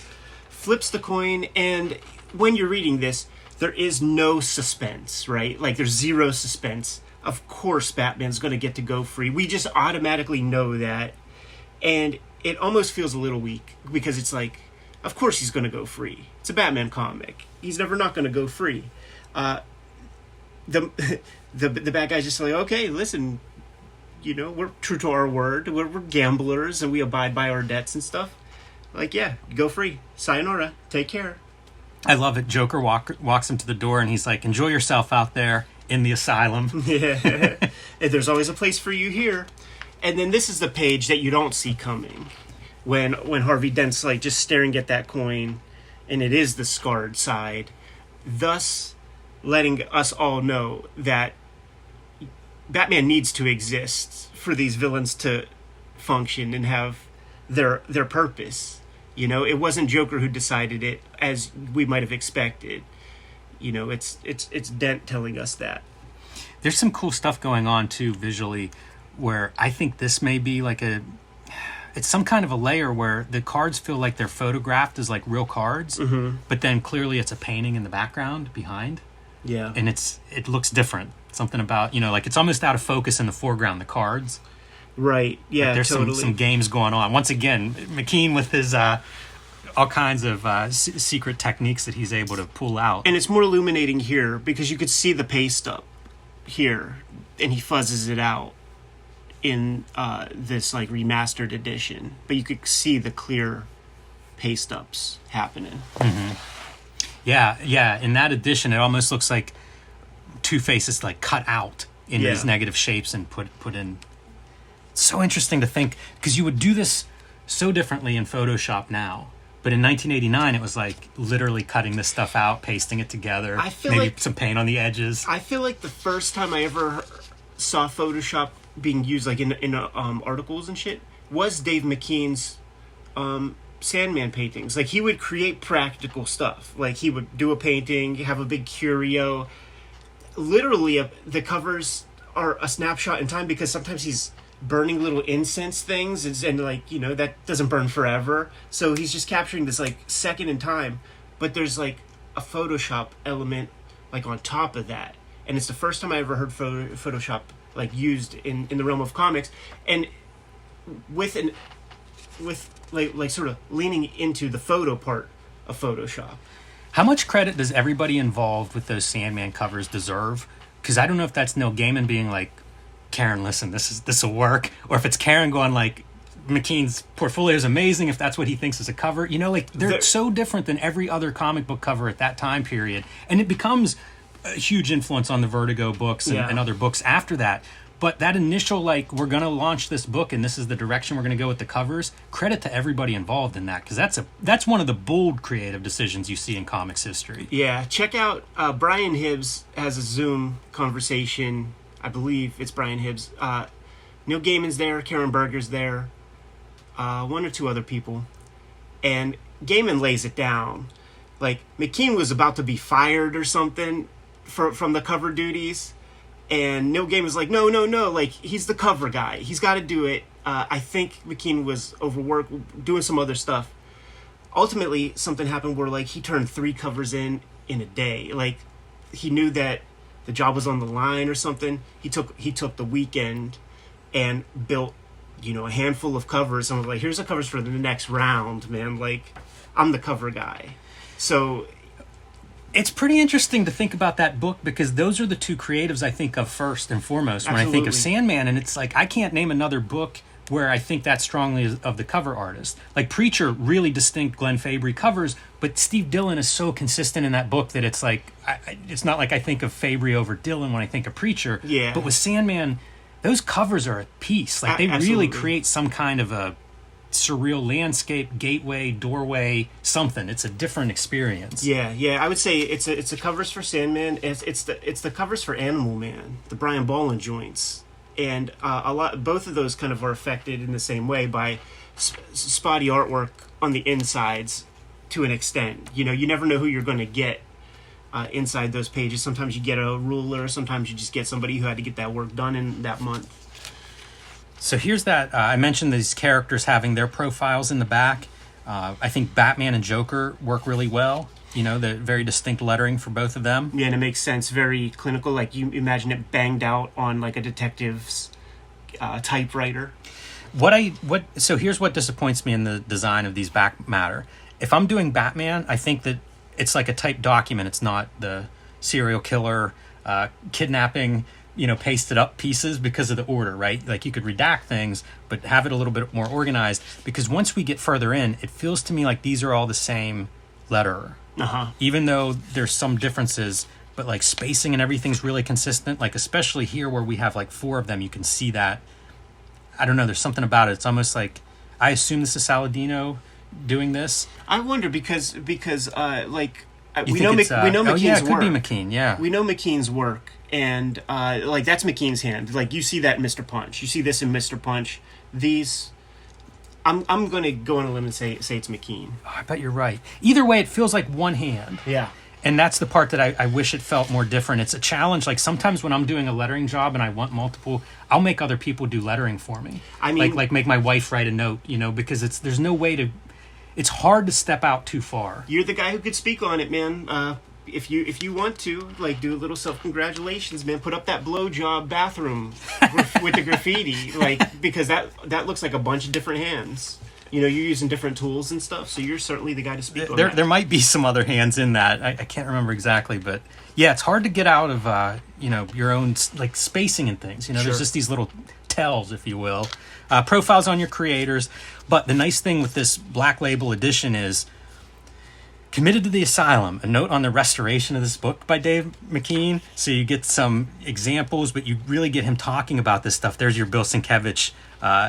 Flips the coin, and when you're reading this, there is no suspense, right? Like, there's zero suspense. Of course Batman's going to get to go free. We just automatically know that. And it almost feels a little weak, because it's like, of course he's going to go free. It's a Batman comic. He's never not going to go free. The bad guy's just like, okay, listen, you know, we're true to our word. We're gamblers, and we abide by our debts and stuff. Like, yeah, go free. Sayonara. Take care. I love it. Joker walks him to the door, and he's like, enjoy yourself out there in the asylum. Yeah. There's always a place for you here. And then this is the page that you don't see coming. When Harvey Dent's, like, just staring at that coin, and it is the scarred side. Thus, letting us all know that Batman needs to exist for these villains to function and have their purpose. You know, it wasn't Joker who decided it, as we might have expected. You know, it's Dent telling us that. There's some cool stuff going on too visually, where I think this may be like it's some kind of a layer where the cards feel like they're photographed as like real cards, mm-hmm. but then clearly it's a painting in the background behind. Yeah. And it looks different. Something about, you know, like it's almost out of focus in the foreground, the cards. Right. Yeah. Like there's totally some games going on. Once again, McKean with his all kinds of secret techniques that he's able to pull out. And it's more illuminating here because you could see the paste up here, and he fuzzes it out in this like remastered edition, but you could see the clear paste ups happening. Mm-hmm. Yeah. In that edition, it almost looks like Two-Face is like cut out in these negative shapes and put in. It's so interesting to think, because you would do this so differently in Photoshop now, but in 1989 it was like literally cutting this stuff out, pasting it together. I feel maybe like some paint on the edges. I feel like the first time I ever saw Photoshop being used like in articles and shit was Dave McKean's Sandman paintings. Like, he would create practical stuff. Like, he would do a painting, have a big curio. Literally, the covers are a snapshot in time, because sometimes he's burning little incense things, and like, you know, that doesn't burn forever. So he's just capturing this like second in time, but there's like a Photoshop element like on top of that. And it's the first time I ever heard Photoshop like used in the realm of comics, and with like sort of leaning into the photo part of Photoshop. How much credit does everybody involved with those Sandman covers deserve? Because I don't know if that's Neil Gaiman being like, Karen, listen, this'll work, or if it's Karen going like, McKean's portfolio is amazing, if that's what he thinks is a cover. You know, like they're so different than every other comic book cover at that time period, and it becomes a huge influence on the Vertigo books and other books after that. But that initial, like, we're going to launch this book and this is the direction we're going to go with the covers, credit to everybody involved in that, because that's one of the bold creative decisions you see in comics history. Yeah, check out Brian Hibbs has a Zoom conversation. I believe it's Brian Hibbs. Neil Gaiman's there, Karen Berger's there, one or two other people. And Gaiman lays it down. Like, McKean was about to be fired or something from the cover duties. And Neil Gaiman was like, no, like, he's the cover guy. He's got to do it. I think McKean was overworked, doing some other stuff. Ultimately, something happened where, like, he turned 3 covers in a day. Like, he knew that the job was on the line or something. He took the weekend and built, you know, a handful of covers. And was like, here's the covers for the next round, man. Like, I'm the cover guy. So... It's pretty interesting to think about that book because those are the two creatives I think of first and foremost when I think of Sandman. And it's like, I can't name another book where I think that strongly of the cover artist. Like Preacher, really distinct Glenn Fabry covers, but Steve Dillon is so consistent in that book that it's like, it's not like I think of Fabry over Dillon when I think of Preacher. Yeah. But with Sandman, those covers are a piece. Like they really create some kind of a surreal landscape, gateway, doorway, something. It's a different experience. Yeah. I would say it's the covers for Sandman. It's the covers for Animal Man, the Brian Bolland joints, and a lot. Both of those kind of are affected in the same way by spotty artwork on the insides, to an extent. You know, you never know who you're going to get inside those pages. Sometimes you get a ruler. Sometimes you just get somebody who had to get that work done in that month. So here's that, I mentioned these characters having their profiles in the back. I think Batman and Joker work really well. You know, the very distinct lettering for both of them. Yeah, and it makes sense. Very clinical. Like, you imagine it banged out on, like, a detective's typewriter. So here's what disappoints me in the design of these back matter. If I'm doing Batman, I think that it's like a typed document. It's not the serial killer kidnapping, you know, pasted up pieces because of the order, right? Like you could redact things, but have it a little bit more organized, because once we get further in, it feels to me like these are all the same letter. Uh-huh. Even though there's some differences, but like spacing and everything's really consistent. Like, especially here where we have like four of them, you can see that. I don't know. There's something about it. It's almost like, I assume this is Saladino doing this. I wonder because we know McKean's work. It could be McKean, yeah. We know McKean's work, and like that's McKean's hand. Like you see that in Mr. Punch, you see this in Mr. Punch. These, I'm gonna go on a limb and say it's McKean. Oh, I bet you're right. Either way, it feels like one hand. Yeah. And that's the part that I wish it felt more different. It's a challenge. Like sometimes when I'm doing a lettering job and I want multiple, I'll make other people do lettering for me. I mean, like make my wife write a note, you know, because there's no way to. It's hard to step out too far. You're the guy who could speak on it, man. If you want to, like, do a little self-congratulations, man. Put up that blowjob bathroom with the graffiti, like, because that looks like a bunch of different hands. You know, you're using different tools and stuff, so you're certainly the guy to speak on that. There might be some other hands in that. I can't remember exactly, but yeah, it's hard to get out of, you know, your own, like, spacing and things. You know, Sure. There's just these little tells, if you will. Profiles on your creators. But the nice thing with this Black Label edition is Committed to the Asylum, a note on the restoration of this book by Dave McKean. So you get some examples, but you really get him talking about this stuff. There's your Bill Sienkiewicz,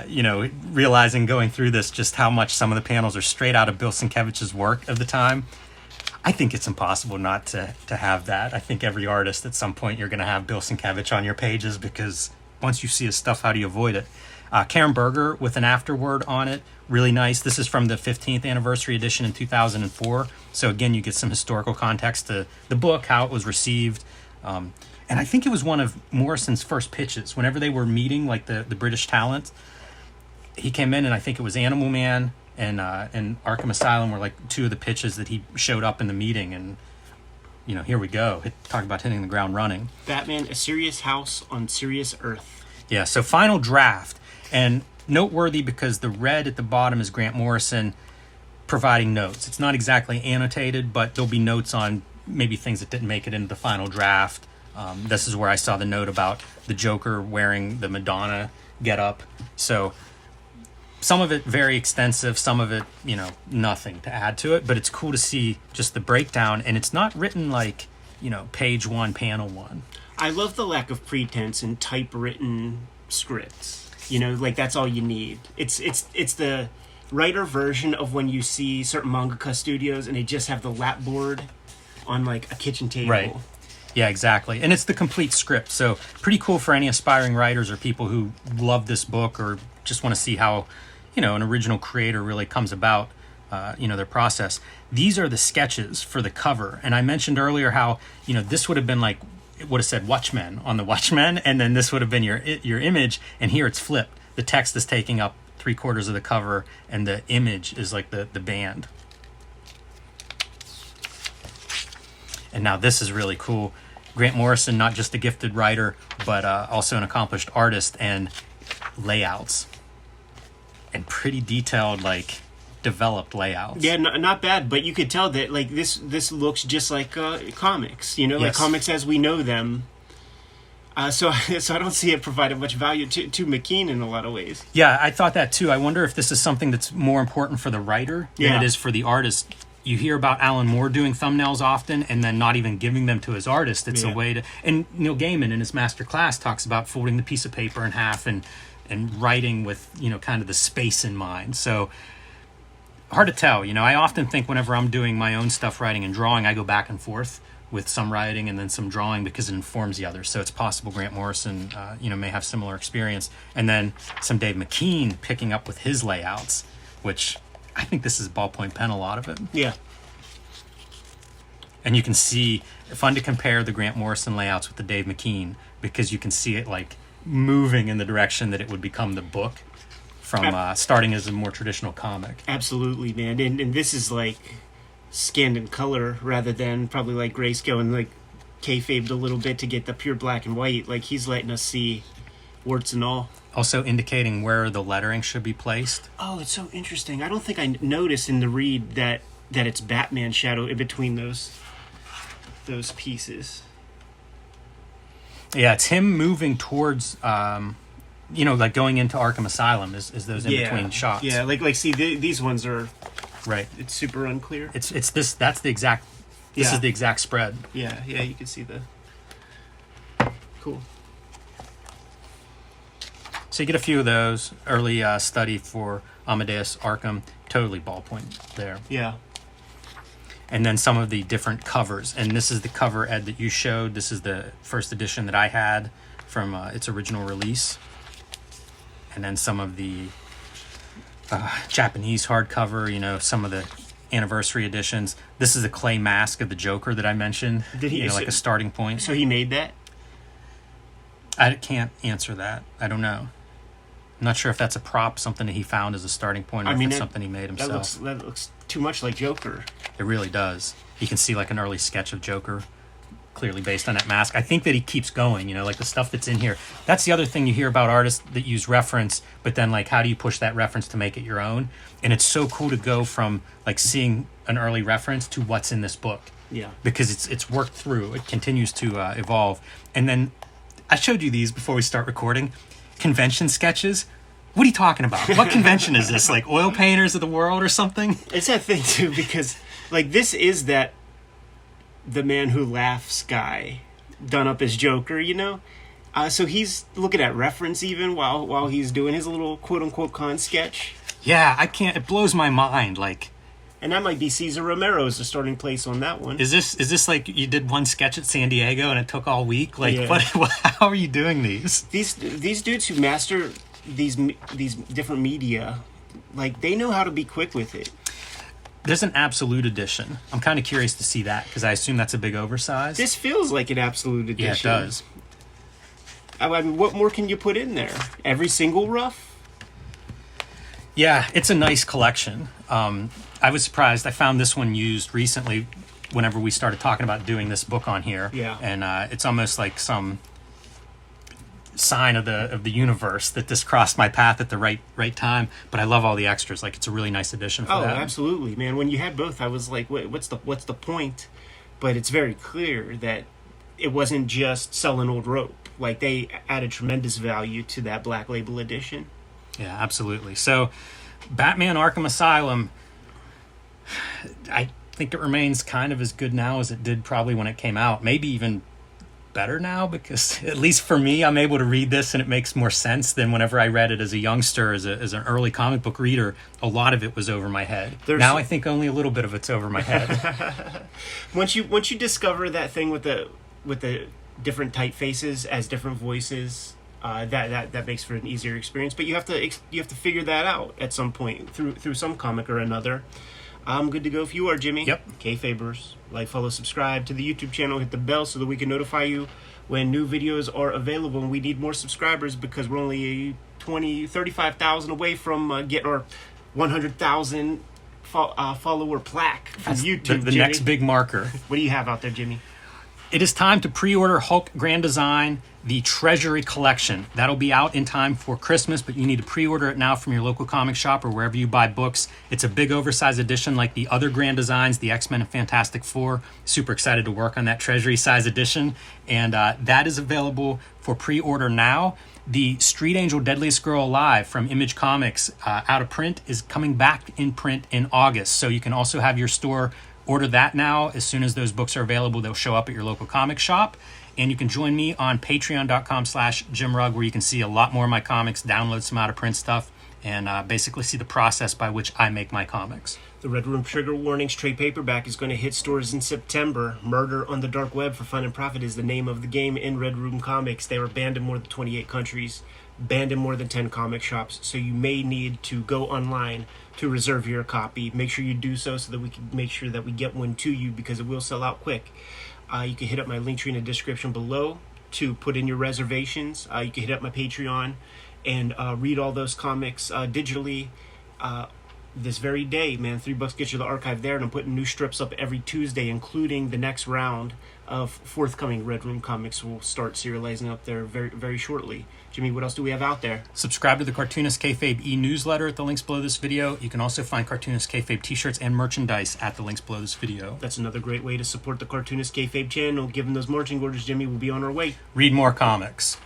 you know, realizing going through this just how much some of the panels are straight out of Bill Sienkiewicz's work of the time. I think it's impossible not to have that. I think every artist at some point you're going to have Bill Sienkiewicz on your pages, because once you see his stuff, how do you avoid it? Karen Berger with an afterword on it. Really nice. This is from the 15th anniversary edition in 2004. So again, you get some historical context to the book, how it was received. And I think it was one of Morrison's first pitches. Whenever they were meeting, like the British talent, he came in, and I think it was Animal Man and Arkham Asylum were like two of the pitches that he showed up in the meeting. And, you know, here we go. Talk about hitting the ground running. Batman, a serious house on serious earth. Yeah, so final draft. And noteworthy because the red at the bottom is Grant Morrison providing notes. It's not exactly annotated, but there'll be notes on maybe things that didn't make it into the final draft. This is where I saw the note about the Joker wearing the Madonna getup. So some of it very extensive, some of it, you know, nothing to add to it. But it's cool to see just the breakdown. And it's not written like, you know, page one, panel one. I love the lack of pretense in typewritten scripts. You know, like that's all you need. It's the writer version of when you see certain mangaka studios and they just have the lap board on like a kitchen table. Right. Yeah, exactly. And it's the complete script. So pretty cool for any aspiring writers or people who love this book or just want to see how, you know, an original creator really comes about, you know, their process. These are the sketches for the cover. And I mentioned earlier how, you know, this would have been like, it would have said Watchmen on the Watchmen, and then this would have been your image, and here it's flipped. The text is taking up 3/4 of the cover, and the image is like the band. And now this is really cool. Grant Morrison, not just a gifted writer, but also an accomplished artist, and layouts. And pretty detailed, like developed layouts. Yeah, not bad, but you could tell that like this looks just like comics, you know, yes. Like comics as we know them. So I don't see it provided much value to McKean in a lot of ways. Yeah, I thought that too. I wonder if this is something that's more important for the writer than it is for the artist. You hear about Alan Moore doing thumbnails often and then not even giving them to his artist. It's a way to... And Neil Gaiman in his master class talks about folding the piece of paper in half and writing with, you know, kind of the space in mind. So... hard to tell, you know. I often think whenever I'm doing my own stuff, writing and drawing, I go back and forth with some writing and then some drawing because it informs the other. So it's possible Grant Morrison, you know, may have similar experience. And then some Dave McKean picking up with his layouts, which I think this is ballpoint pen, a lot of it. Yeah. And you can see, fun to compare the Grant Morrison layouts with the Dave McKean because you can see it like moving in the direction that it would become the book. From starting as a more traditional comic. Absolutely, man. And this is like scanned in color rather than probably like grayscale and like kayfabed a little bit to get the pure black and white. Like he's letting us see warts and all. Also indicating where the lettering should be placed. Oh, it's so interesting. I don't think I noticed in the read that it's Batman shadow in between those pieces. Yeah, it's him moving towards... you know, like going into Arkham Asylum is those in between shots. Yeah, like see these ones are right. It's super unclear. It's this. That's the exact. This is the exact spread. Yeah. You can see the. Cool. So you get a few of those early study for Amadeus Arkham. Totally ballpoint there. Yeah. And then some of the different covers, and this is the cover Ed that you showed. This is the first edition that I had from its original release. And then some of the Japanese hardcover, you know, some of the anniversary editions. This is the clay mask of the Joker that I mentioned. Did he? You know, like a starting point. So he made that? I can't answer that. I don't know. I'm not sure if that's a prop, something that he found as a starting point, or I mean, if it's something he made himself. That looks too much like Joker. It really does. You can see like an early sketch of Joker. Clearly based on that mask. I think that he keeps going, you know, like the stuff that's in here. That's the other thing you hear about artists that use reference, but then like how do you push that reference to make it your own? And it's so cool to go from like seeing an early reference to what's in this book. Yeah. Because it's worked through. It continues to evolve. And then I showed you these before we start recording. Convention sketches. What are you talking about? What convention is this? Like oil painters of the world or something? It's that thing too, because like this is that the man who laughs guy done up as Joker, you know? So he's looking at reference even while he's doing his little quote-unquote con sketch. Yeah, I can't... It blows my mind, like... And that might be Cesar Romero's the starting place on that one. Is this like you did one sketch at San Diego and it took all week? Like, yeah. What? How are you doing these? These dudes who master these different media, like, they know how to be quick with it. There's an absolute edition. I'm kind of curious to see that because I assume that's a big oversize. This feels like an absolute edition. Yeah, it does. I mean, what more can you put in there? Every single rough? Yeah, it's a nice collection. I was surprised. I found this one used recently whenever we started talking about doing this book on here. Yeah. And it's almost like some sign of the universe that this crossed my path at the right time, but I love all the extras. Like, it's a really nice addition for that. Absolutely, man. When you had both, I was like, what's the point? But it's very clear that it wasn't just selling old rope. Like, they added tremendous value to that Black Label edition. Yeah, absolutely. So Batman Arkham Asylum, I think it remains kind of as good now as it did probably when it came out, maybe even better now, because at least for me, I'm able to read this and it makes more sense than whenever I read it as a youngster, as an early comic book reader. A lot of it was over my head. Now I think only a little bit of it's over my head. Once you discover that thing with the different typefaces as different voices, that makes for an easier experience. But you have to figure that out at some point through some comic or another. I'm good to go if you are, Jimmy. Yep. Kayfabers, like, follow, subscribe to the YouTube channel, hit the bell so that we can notify you when new videos are available. And we need more subscribers because we're only 35,000 away from getting our 100,000 follower plaque from YouTube. The next big marker. What do you have out there, Jimmy? It is time to pre-order Hulk Grand Design the Treasury Collection. That'll be out in time for Christmas, but you need to pre-order it now from your local comic shop or wherever you buy books. It's a big oversized edition like the other grand designs, the X-Men and Fantastic Four. Super excited to work on that Treasury size edition. And that is available for pre-order now. The Street Angel Deadliest Girl Alive from Image Comics, out of print, is coming back in print in August. So you can also have your store order that now. As soon as those books are available, they'll show up at your local comic shop. And you can join me on patreon.com/JimRugg, where you can see a lot more of my comics, download some out-of-print stuff, and basically see the process by which I make my comics. The Red Room Trigger Warnings trade paperback is going to hit stores in September. Murder on the Dark Web for Fun and Profit is the name of the game in Red Room Comics. They were banned in more than 28 countries, banned in more than 10 comic shops, so you may need to go online to reserve your copy. Make sure you do so that we can make sure that we get one to you, because it will sell out quick. You can hit up my link tree in the description below to put in your reservations. You can hit up my Patreon and read all those comics digitally. This very day, man. $3 gets you the archive there, and I'm putting new strips up every Tuesday, including the next round of forthcoming Red Room Comics. We'll start serializing up there very, very shortly. Jimmy, what else do we have out there? Subscribe to the Cartoonist Kayfabe e-newsletter at the links below this video. You can also find Cartoonist Kayfabe t-shirts and merchandise at the links below this video. That's another great way to support the Cartoonist Kayfabe channel. Given those marching orders, Jimmy, will be on our way. Read more comics.